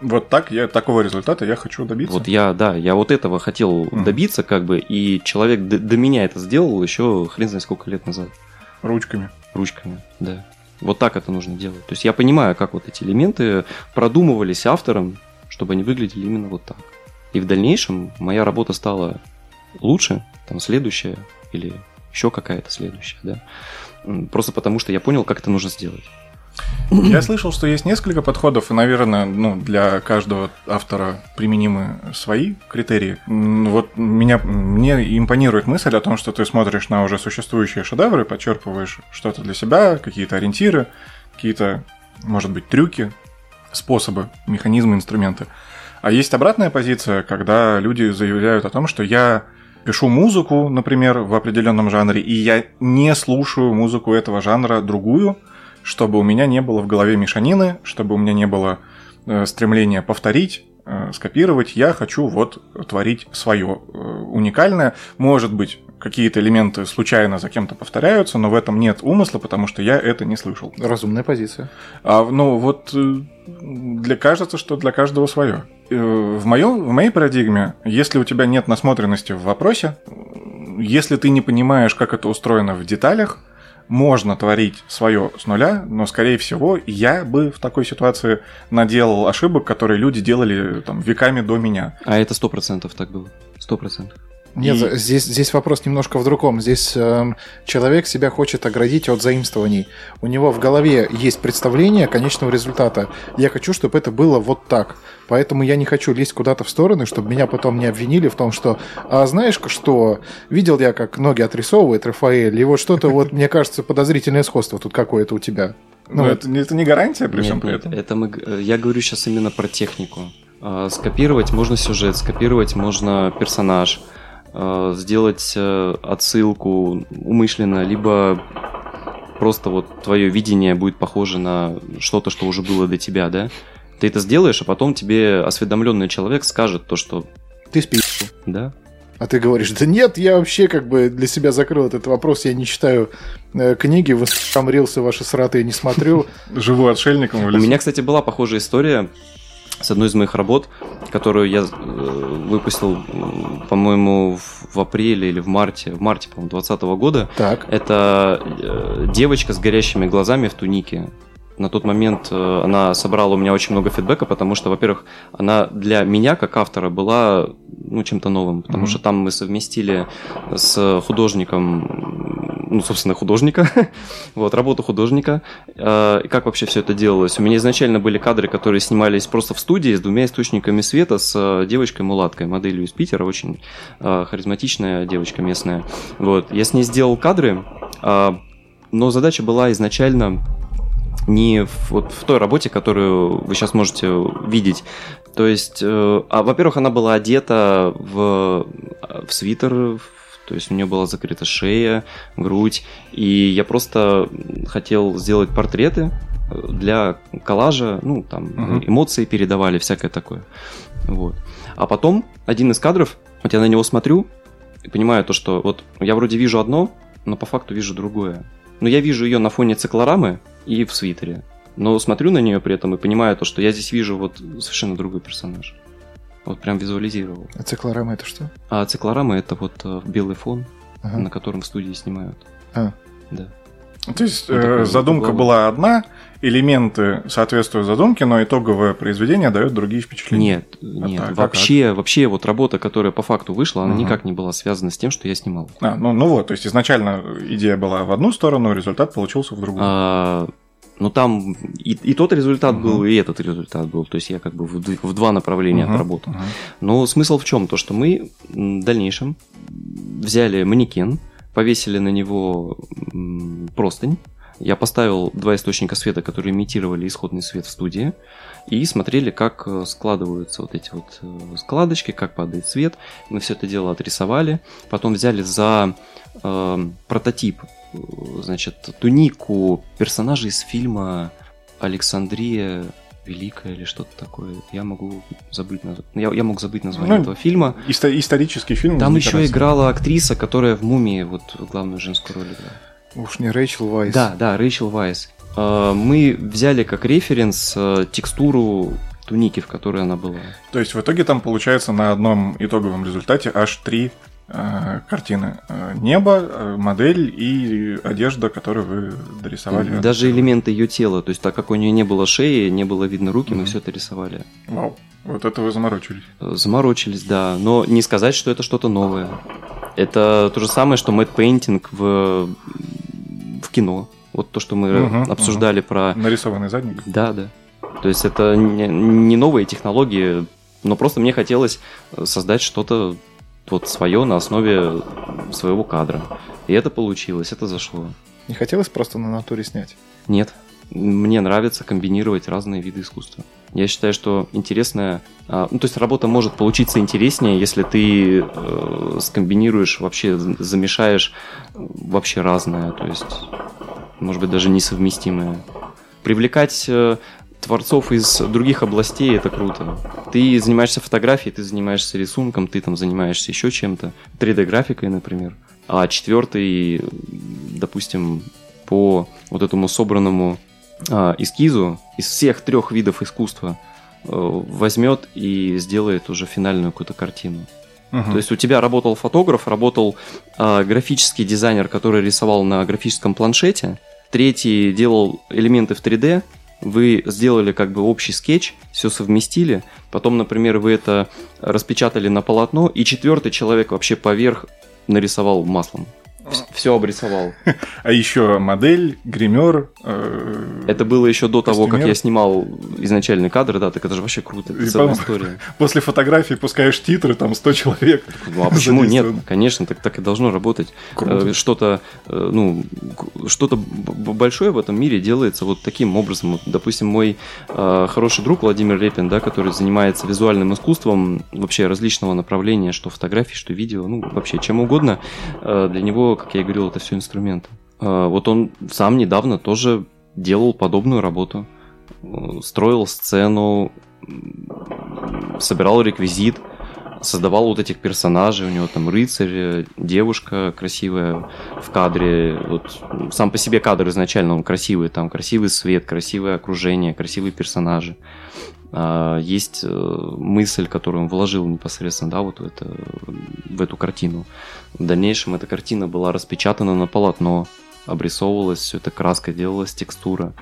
Вот так, я такого результата я хочу добиться. Вот я, да, я вот этого хотел mm. добиться, как бы, и человек до, до меня это сделал еще хрен знает сколько лет назад. Ручками. Ручками, да. Вот так это нужно делать. То есть я понимаю, как вот эти элементы продумывались автором, чтобы они выглядели именно вот так. И в дальнейшем моя работа стала лучше, там, следующая или еще какая-то следующая, да. Просто потому, что я понял, как это нужно сделать. Я слышал, что есть несколько подходов, и, наверное, ну, для каждого автора применимы свои критерии. Вот меня, мне импонирует мысль о том, что ты смотришь на уже существующие шедевры, подчерпываешь что-то для себя, какие-то ориентиры, какие-то, может быть, трюки, способы, механизмы, инструменты. А есть обратная позиция, когда люди заявляют о том, что я пишу музыку, например, в определенном жанре, и я не слушаю музыку этого жанра другую, чтобы у меня не было в голове мешанины, чтобы у меня не было э, стремления повторить, э, скопировать. Я хочу вот творить свое э, уникальное. Может быть, какие-то элементы случайно за кем-то повторяются, но в этом нет умысла, потому что я это не слышал. Разумная позиция. А, ну вот, э, для, кажется, что для каждого свое. Э, в, моем, в моей парадигме, если у тебя нет насмотренности в вопросе, если ты не понимаешь, как это устроено в деталях, можно творить свое с нуля, но, скорее всего, я бы в такой ситуации наделал ошибок, которые люди делали там веками до меня. А это сто процентов так было. Сто процентов. Нет, и... здесь, здесь вопрос немножко в другом. Здесь э, человек себя хочет оградить от заимствований. У него в голове есть представление конечного результата. Я хочу, чтобы это было вот так. Поэтому я не хочу лезть куда-то в стороны, чтобы меня потом не обвинили в том, что «А знаешь что? Видел я, как ноги отрисовывает Рафаэль, и вот что-то, вот мне кажется, подозрительное сходство тут какое-то у тебя». Ну, это, это не гарантия при всем при этом? Это мы, я говорю сейчас именно про технику. Скопировать можно сюжет, скопировать можно персонаж, сделать отсылку умышленно, либо просто вот твое видение будет похоже на что-то, что уже было до тебя, да? Ты это сделаешь, а потом тебе осведомленный человек скажет то, что... Ты спи***л. Да. А ты говоришь, да нет, я вообще как бы для себя закрыл этот вопрос, я не читаю книги, вы там рилсы ваши сратые не смотрю. Живу отшельником в лесу. У меня, кстати, была похожая история с одной из моих работ, которую я выпустил, по-моему, в апреле или в марте, в марте, по-моему, двадцатого года. Так. Это девочка с горящими глазами в тунике. На тот момент она собрала у меня очень много фидбэка, потому что, во-первых, она для меня, как автора, была ну, чем-то новым, потому mm-hmm. что там мы совместили с художником, ну, собственно, художника, вот, работу художника, э, как вообще все это делалось. У меня изначально были кадры, которые снимались просто в студии с двумя источниками света, с девочкой-мулаткой, моделью из Питера, очень э, харизматичная девочка местная. Вот. Я с ней сделал кадры, э, но задача была изначально... не в, вот, в той работе, которую вы сейчас можете видеть. То есть, э, а, во-первых, она была одета в, в свитер, в, то есть у нее была закрыта шея, грудь, и я просто хотел сделать портреты для коллажа, ну, там, угу. эмоции передавали, всякое такое. Вот. А потом один из кадров, вот я на него смотрю и понимаю то, что вот я вроде вижу одно, но по факту вижу другое. Но я вижу ее на фоне циклорамы и в свитере. Но смотрю на нее при этом и понимаю то, что я здесь вижу вот совершенно другой персонаж. Вот прям визуализировал. А циклорама это что? А циклорама это вот белый фон, ага. на котором в студии снимают. А. Да. То есть вот э, задумка вот была одна, элементы соответствуют задумке, но итоговое произведение дает другие впечатления. Нет, а нет. Так, вообще, так. вообще вот работа, которая по факту вышла, она угу. никак не была связана с тем, что я снимал. А, ну, ну вот, то есть изначально идея была в одну сторону, результат получился в другую. А, ну там и, и тот результат угу. был, и этот результат был. То есть я как бы в, в два направления угу. отработал. Угу. Но смысл в чем? То, что мы в дальнейшем взяли манекен, повесили на него простынь. Я поставил два источника света, которые имитировали исходный свет в студии. И смотрели, как складываются вот эти вот складочки, как падает свет. Мы все это дело отрисовали. Потом взяли за э, прототип, значит, тунику персонажей из фильма «Александрия Великая» или что-то такое. Я могу забыть наз... я, я мог забыть название ну, этого фильма. Исто- исторический фильм. Там еще играла актриса, которая в «Мумии» вот главную женскую роль играла. Уж не Рэйчел Вайс. Да, да, Рэйчел Вайс. мы взяли как референс текстуру туники, в которой она была. То есть в итоге там получается на одном итоговом результате аж три э, картины. Небо, модель и одежда, которую вы дорисовали. Даже элементы ее тела. То есть так как у нее не было шеи, не было видно руки, mm-hmm. мы все это рисовали. Вау, вот это вы заморочились. Заморочились, да. Но не сказать, что это что-то новое. Это то же самое, что мэтт-пейнтинг в, в кино. Вот то, что мы угу, обсуждали угу. про... Нарисованный задник? Да, да. То есть это не, не новые технологии, но просто мне хотелось создать что-то вот свое на основе своего кадра. И это получилось, это зашло. Не хотелось просто на натуре снять? Нет. Мне нравится комбинировать разные виды искусства. Я считаю, что интересная... Ну, то есть работа может получиться интереснее, если ты э, скомбинируешь, вообще замешаешь вообще разное, то есть... может быть, даже несовместимые. Привлекать э, творцов из других областей – это круто. Ты занимаешься фотографией, ты занимаешься рисунком, ты там занимаешься еще чем-то. три дэ-графикой, например. А четвертый, допустим, по вот этому собранному э, эскизу из всех трех видов искусства э, возьмет и сделает уже финальную какую-то картину. Uh-huh. То есть у тебя работал фотограф, работал э, графический дизайнер, который рисовал на графическом планшете. Третий делал элементы в три дэ, вы сделали как бы общий скетч, все совместили, потом, например, вы это распечатали на полотно, и четвертый человек вообще поверх нарисовал маслом. Все обрисовал. А еще модель, гример. Э- это было еще до костюмер. Того, как я снимал изначальный кадр, да, так это же вообще круто. Это целая история. После фотографии пускаешь титры, там сто человек. Ну, а почему нет? Конечно, так, так и должно работать. Круто. Что-то, ну, что-то большое в этом мире делается вот таким образом. Вот, допустим, мой э, хороший друг Владимир Репин, да, который занимается визуальным искусством вообще различного направления, что фотографии, что видео, ну, вообще чем угодно, э, для него, как я и говорил, это все инструменты. Вот он сам недавно тоже делал подобную работу. Строил сцену, собирал реквизит, создавал вот этих персонажей. У него там рыцарь, девушка красивая в кадре. Вот сам по себе кадр изначально он красивый. Там красивый свет, красивое окружение, красивые персонажи. Есть мысль, которую он вложил непосредственно, да, вот в, это, в эту картину. В дальнейшем эта картина была распечатана на полотно, обрисовывалась все это краской, делалась текстура.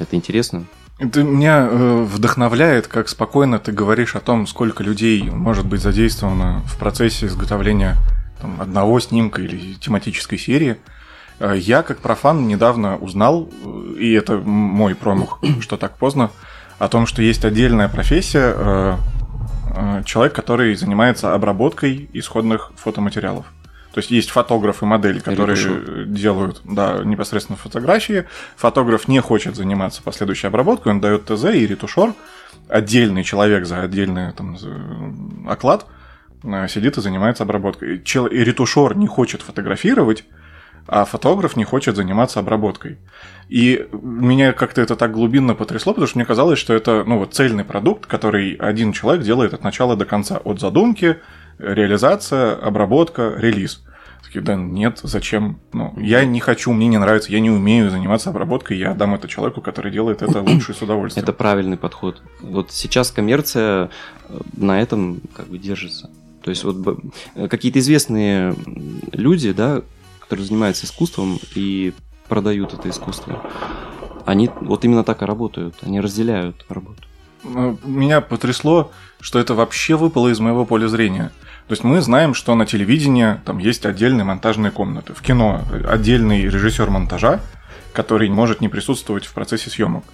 Это интересно. Это меня вдохновляет, как спокойно ты говоришь о том, сколько людей может быть задействовано в процессе изготовления там, одного снимка или тематической серии. Я, как профан, недавно узнал, и это мой промах, что так поздно, о том, что есть отдельная профессия, человек, который занимается обработкой исходных фотоматериалов. То есть есть фотограф и модель, которые Решу. делают да, непосредственно фотографии. Фотограф не хочет заниматься последующей обработкой, он дает тэ зэ и ретушер. Отдельный человек за отдельный там, оклад сидит и занимается обработкой. И ретушер не хочет фотографировать, а фотограф не хочет заниматься обработкой. И меня как-то это так глубинно потрясло, потому что мне казалось, что это ну, вот цельный продукт, который один человек делает от начала до конца. От задумки, реализация, обработка, релиз. Такие, да нет, зачем? Ну, я не хочу, мне не нравится, я не умею заниматься обработкой, я отдам это человеку, который делает это лучше с удовольствием. Это правильный подход. Вот сейчас коммерция на этом как бы держится. То есть вот какие-то известные люди, да, которые занимаются искусством и продают это искусство, они вот именно так и работают, они разделяют работу. Меня потрясло, что это вообще выпало из моего поля зрения. То есть мы знаем, что на телевидении там есть отдельные монтажные комнаты, в кино отдельный режиссер монтажа, который может не присутствовать в процессе съемок.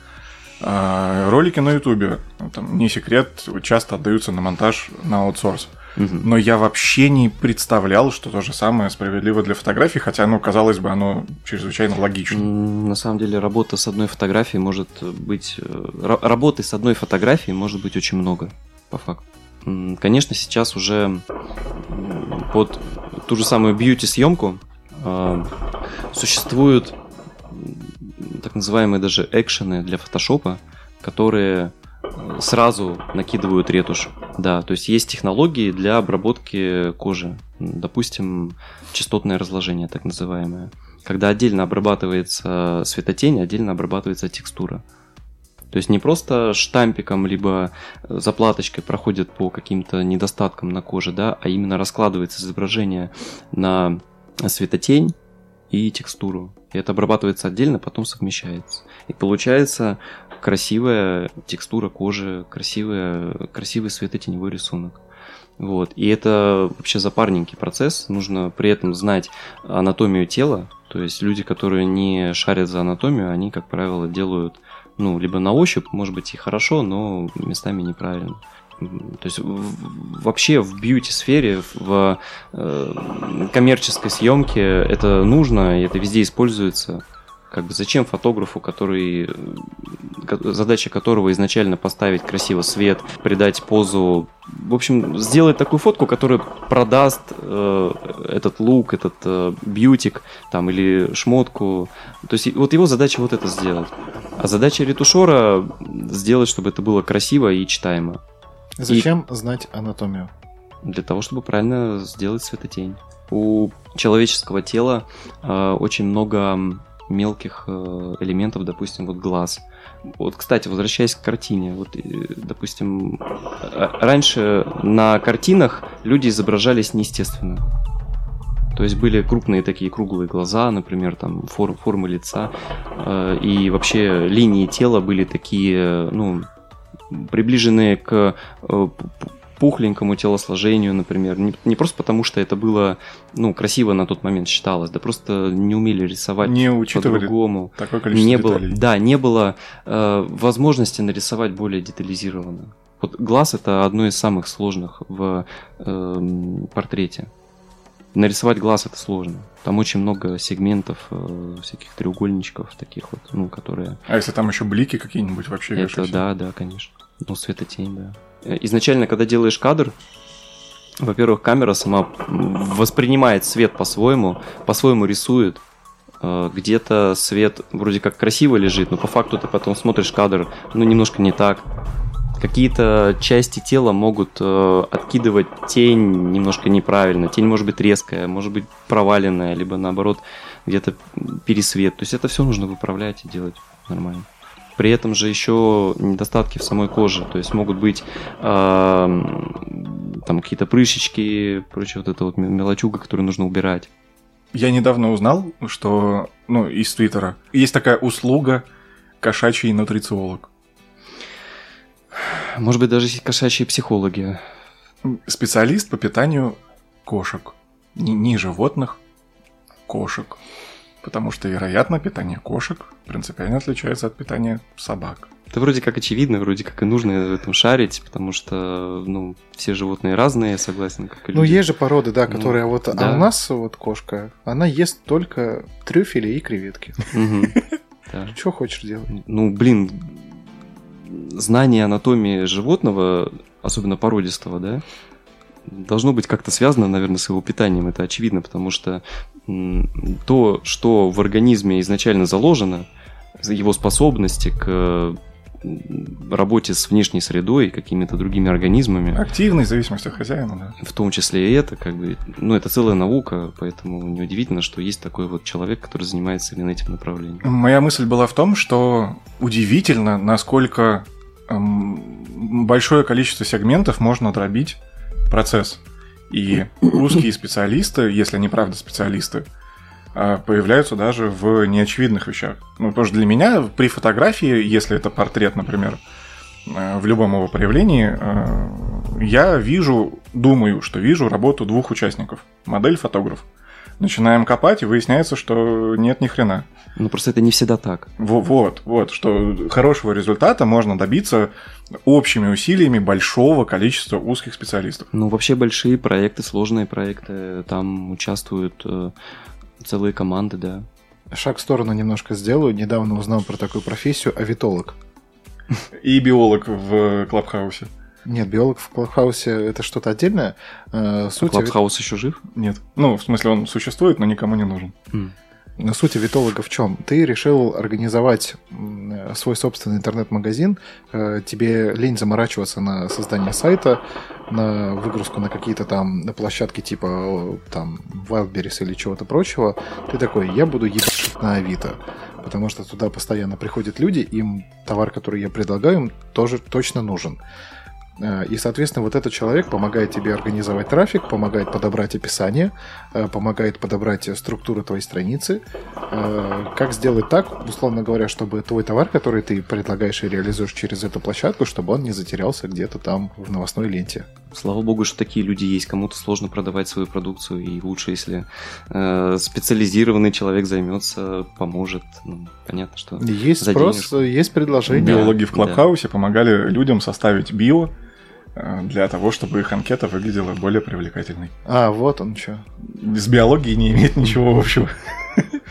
Ролики на Ютубе, там, не секрет, часто отдаются на монтаж на аутсорс. Но я вообще не представлял, что то же самое справедливо для фотографий, хотя, ну, казалось бы, оно чрезвычайно логично. На самом деле, работа с одной фотографией может быть... Работы с одной фотографией может быть очень много, по факту. Конечно, сейчас уже под ту же самую бьюти-съемку существуют так называемые даже экшены для фотошопа, которые... сразу накидывают ретушь. Да, то есть есть технологии для обработки кожи. Допустим, частотное разложение, так называемое. когда отдельно обрабатывается светотень, отдельно обрабатывается текстура. То есть не просто штампиком либо заплаточкой проходят по каким-то недостаткам на коже, да, а именно раскладывается изображение на светотень и текстуру. И это обрабатывается отдельно, потом совмещается. И получается красивая текстура кожи, красивая, красивый светотеневой рисунок. Вот. И это вообще запарненький процесс. Нужно при этом знать анатомию тела. То есть люди, которые не шарят за анатомию, они, как правило, делают, ну, либо на ощупь, может быть, и хорошо, но местами неправильно. То есть вообще в бьюти-сфере, в коммерческой съемке это нужно, и это везде используется. Как бы зачем фотографу, который, задача которого изначально поставить красиво свет, придать позу, в общем, сделать такую фотку, которая продаст э, этот лук, этот э, бьютик там, или шмотку. То есть вот его задача вот это сделать. А задача ретушера сделать, чтобы это было красиво и читаемо. Зачем и... знать анатомию? Для того, чтобы правильно сделать светотень. У человеческого тела э, очень много мелких элементов, допустим, вот глаз. Вот, кстати, возвращаясь к картине, вот, допустим, раньше на картинах люди изображались неестественно. То есть были крупные такие круглые глаза, например, там форм, формы лица, и вообще линии тела были такие, ну, приближенные к пухленькому телосложению, например. Не, не просто потому, что это было, ну, красиво на тот момент считалось, да просто не умели рисовать не по-другому. Такое количество не было, да, не было э, возможности нарисовать более детализированно. Вот глаз — это одно из самых сложных в э, портрете. Нарисовать глаз — это сложно. Там очень много сегментов, э, всяких треугольничков таких вот, ну, которые... А если там еще блики какие-нибудь вообще вешать? Это, да, да, конечно. Ну, светотень, да. Изначально, когда делаешь кадр, во-первых, камера сама воспринимает свет по-своему, по-своему рисует. Где-то свет вроде как красиво лежит, но по факту ты потом смотришь кадр, ну, немножко не так. Какие-то части тела могут откидывать тень немножко неправильно. Тень может быть резкая, может быть проваленная, либо наоборот где-то пересвет. То есть это все нужно выправлять и делать нормально. При этом же еще недостатки в самой коже, то есть могут быть э, там какие-то прыщички, прочее, вот эта вот мелочуга, которую нужно убирать. Я недавно узнал, что, ну, из Твиттера, есть такая услуга «кошачий нутрициолог». Может быть, даже есть кошачьи психологи. Специалист по питанию кошек, не животных, кошек. Потому что, вероятно, питание кошек принципиально отличается от питания собак. Это вроде как очевидно, вроде как и нужно в этом шарить, потому что, ну, все животные разные, я согласен, как и люди. Ну, есть же породы, да, которые, ну, вот, да. А у нас вот кошка, она ест только трюфели и креветки. Что хочешь делать? Ну, блин, знание анатомии животного, особенно породистого, да, должно быть как-то связано, наверное, с его питанием, это очевидно, потому что то, что в организме изначально заложено, его способности к работе с внешней средой и какими-то другими организмами. Активной зависимости от хозяина, да. В том числе и это, как бы, ну, это целая наука, поэтому неудивительно, что есть такой вот человек, который занимается именно этим направлением. Моя мысль была в том, что удивительно, насколько эм, большое количество сегментов можно дробить процесс. И русские специалисты, если они правда специалисты, появляются даже в неочевидных вещах. Ну, потому что для меня при фотографии, если это портрет, например, в любом его проявлении, я вижу, думаю, что вижу работу двух участников. Модель, фотограф. Начинаем копать, и выясняется, что нет ни хрена. Ну, просто это не всегда так. Вот, вот, вот, что хорошего результата можно добиться общими усилиями большого количества узких специалистов. Ну, вообще большие проекты, сложные проекты, там участвуют э, целые команды, да. Шаг в сторону немножко сделаю. Недавно узнал про такую профессию – авитолог. И биолог в Клабхаусе. Нет, биолог в Клабхаусе – это что-то отдельное. Суть а Клабхаус ави... еще жив? Нет. Ну, в смысле, он существует, но никому не нужен. Mm. Но суть авитолога в чем? Ты решил организовать свой собственный интернет-магазин, тебе лень заморачиваться на создание сайта, на выгрузку на какие-то там на площадки типа там Wildberries или чего-то прочего, ты такой, я буду ебать на Авито. Потому что туда постоянно приходят люди, им товар, который я предлагаю, им тоже точно нужен. И, соответственно, вот этот человек помогает тебе организовать трафик, помогает подобрать описание, помогает подобрать структуру твоей страницы. Как сделать так, условно говоря, чтобы твой товар, который ты предлагаешь и реализуешь через эту площадку, чтобы он не затерялся где-то там в новостной ленте. Слава богу, что такие люди есть. Кому-то сложно продавать свою продукцию, и лучше, если специализированный человек займется, поможет. Ну, понятно, что есть спрос, есть предложение. Биологи в Клабхаусе да. помогали людям составить био, для того, чтобы их анкета выглядела более привлекательной. А, вот он что. С биологией не имеет ничего общего.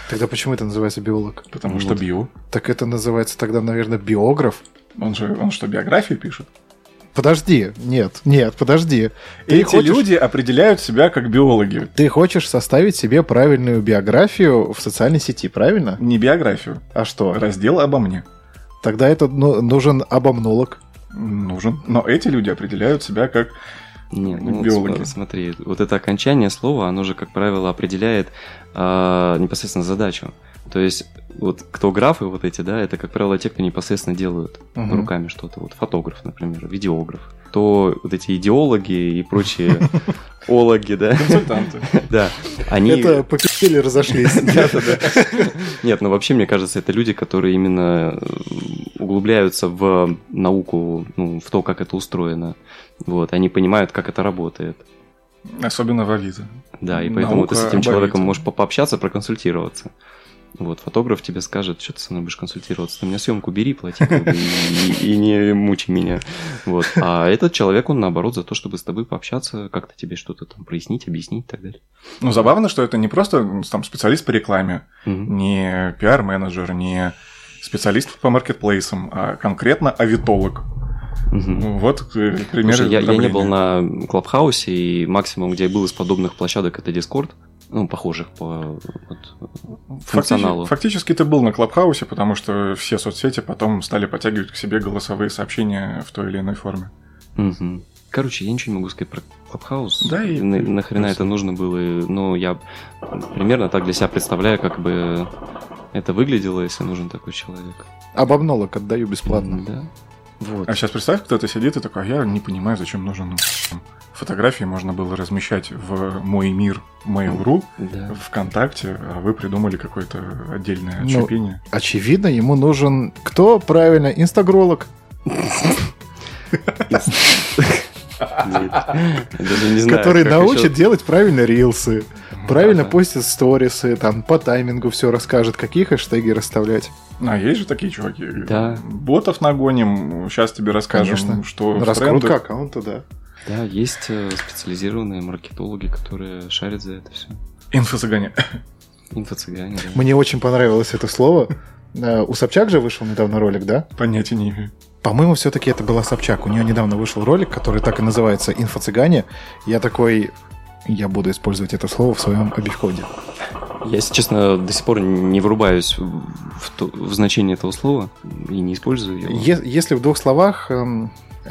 Тогда почему это называется биолог? Потому вот. Что био. Так это называется тогда, наверное, биограф. Он же, он что, биографию пишет? Подожди, нет, нет, подожди. Ты Эти хочешь... люди определяют себя как биологи. Ты хочешь составить себе правильную биографию в социальной сети, правильно? Не биографию. А что? Раздел «Обо мне». Тогда это ну, нужен обомнолог. Нужен. Но эти люди определяют себя как не, ну, биологи. Смотри, вот это окончание слова, оно же, как правило, определяет э, непосредственно задачу. То есть, вот кто графы вот эти, да, это, как правило, те, кто непосредственно делают угу. руками что-то. Вот фотограф, например, видеограф. То вот эти идеологи и прочие ологи, да. Консультанты. Да. Они... Это покупили, разошлись. Нет, ну вообще, мне кажется, это люди, которые именно углубляются в науку, в то, как это устроено. Вот, они понимают, как это работает. Особенно в Авито. Да, и поэтому ты с этим человеком можешь пообщаться, проконсультироваться. Вот, фотограф тебе скажет, что ты со мной будешь консультироваться, ты мне съемку бери, плати, как бы, и, и, и не мучи меня. Вот. А этот человек, он наоборот за то, чтобы с тобой пообщаться, как-то тебе что-то там прояснить, объяснить и так далее. Ну, забавно, что это не просто там специалист по рекламе, угу. не пиар-менеджер, не специалист по маркетплейсам, а конкретно авитолог. Угу. Вот пример. Слушай, я, я не был на Клабхаусе, и максимум, где я был из подобных площадок, это Discord. Ну, похожих по вот, функционалу. Фактически, фактически ты был на Клабхаусе, потому что все соцсети потом стали подтягивать к себе голосовые сообщения в той или иной форме. Угу. Короче, я ничего не могу сказать про Клабхаус. Да, и... На, нахрена это нужно было? Ну, я примерно так для себя представляю, как бы это выглядело, если нужен такой человек. Обомнолог отдаю бесплатно. Да. Вот. А сейчас представь, кто-то сидит и такой, а я не понимаю, зачем нужен. Фотографии можно было размещать в «Мой мир», Mail.ru, да. ВКонтакте, а вы придумали какое-то отдельное отщепение. Ну, очевидно, ему нужен кто, правильно, инстагролог. Который научит делать правильно рилсы, правильно постит сторисы, там по таймингу все расскажет, какие хэштеги расставлять. А есть же такие чуваки. Да. Ботов нагоним, сейчас тебе расскажем, что в трендах. Раскрутка аккаунта, да. Да, есть специализированные маркетологи, которые шарят за это все. Инфо-цыгане. Инфо-цыгане, да. Мне очень понравилось это слово. У Собчак же вышел недавно ролик, да? Понятия не имею. По-моему, все-таки это была Собчак. У нее недавно вышел ролик, который так и называется «Инфо-цыгане». Я такой... Я буду использовать это слово в своем обиходе. Я, если честно, до сих пор не врубаюсь в, то, в значение этого слова и не использую его. Е- если в двух словах...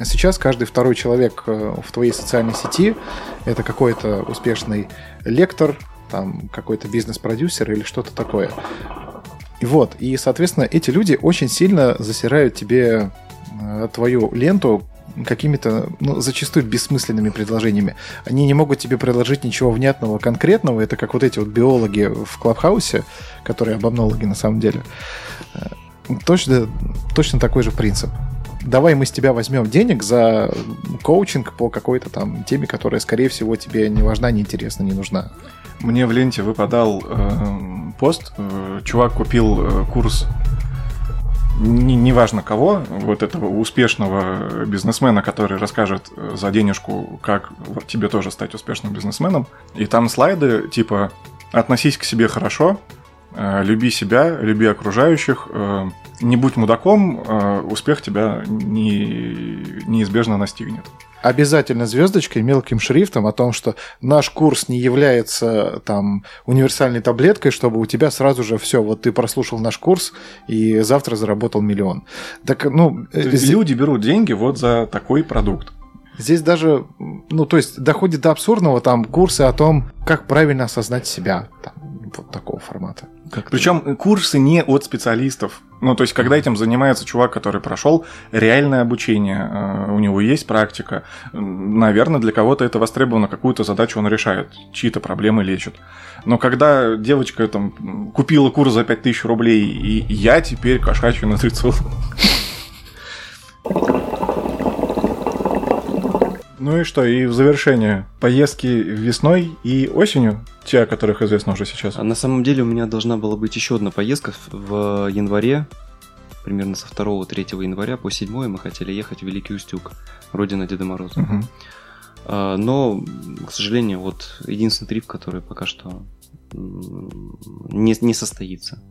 Сейчас каждый второй человек в твоей социальной сети – это какой-то успешный лектор, там, какой-то бизнес-продюсер или что-то такое. И вот, и, соответственно, эти люди очень сильно засирают тебе твою ленту какими-то, ну, зачастую бессмысленными предложениями. Они не могут тебе предложить ничего внятного, конкретного. Это как вот эти вот биологи в Клабхаусе, которые обомнологи на самом деле. Точно, точно такой же принцип. Давай мы с тебя возьмем денег за коучинг по какой-то там теме, которая, скорее всего, тебе не важна, не интересна, не нужна. Мне в ленте выпадал э, пост. Чувак купил э, курс, не, неважно кого, вот этого успешного бизнесмена, который расскажет за денежку, как тебе тоже стать успешным бизнесменом. И там слайды типа «Относись к себе хорошо», «Люби себя, люби окружающих», «Не будь мудаком, успех тебя не... неизбежно настигнет». Обязательно звездочкой, мелким шрифтом о том, что наш курс не является там универсальной таблеткой, чтобы у тебя сразу же все, вот ты прослушал наш курс и завтра заработал миллион. Так, ну, люди берут деньги вот за такой продукт. Здесь даже, ну, то есть доходит до абсурдного, там курсы о том, как правильно осознать себя, там, вот такого формата. Как-то... Причем курсы не от специалистов. Ну, то есть, когда этим занимается чувак, который прошел реальное обучение, у него есть практика, наверное, для кого-то это востребовано, какую-то задачу он решает, чьи-то проблемы лечит. Но когда девочка там купила курс за пять тысяч рублей, и я теперь кошачий нутрициолог. Ну и что, и в завершение поездки весной и осенью, те, о которых известно уже сейчас. На самом деле у меня должна была быть еще одна поездка в январе, примерно со второго-третьего января по седьмое мы хотели ехать в Великий Устюг, родина Деда Мороза. Угу. Но, к сожалению, вот единственный трип, который пока что не, не состоится.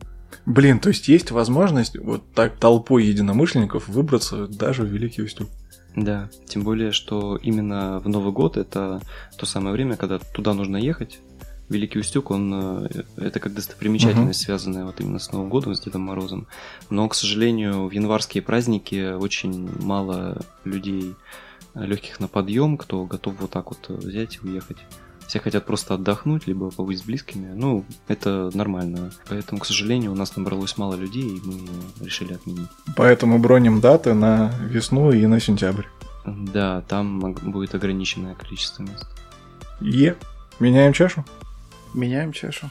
Блин, то есть есть возможность вот так толпой единомышленников выбраться даже в Великий Устюг? Да, тем более, что именно в Новый год это то самое время, когда туда нужно ехать. Великий Устюг, он это как достопримечательность, uh-huh. связанная вот именно с Новым годом, с Дедом Морозом. Но, к сожалению, в январские праздники очень мало людей легких на подъем, кто готов вот так вот взять и уехать. Все хотят просто отдохнуть, либо побыть с близкими. Ну, это нормально. Поэтому, к сожалению, у нас набралось мало людей, и мы решили отменить. Поэтому броним даты на весну и на сентябрь. Да, там будет ограниченное количество мест. Е, меняем чашу? Меняем чашу.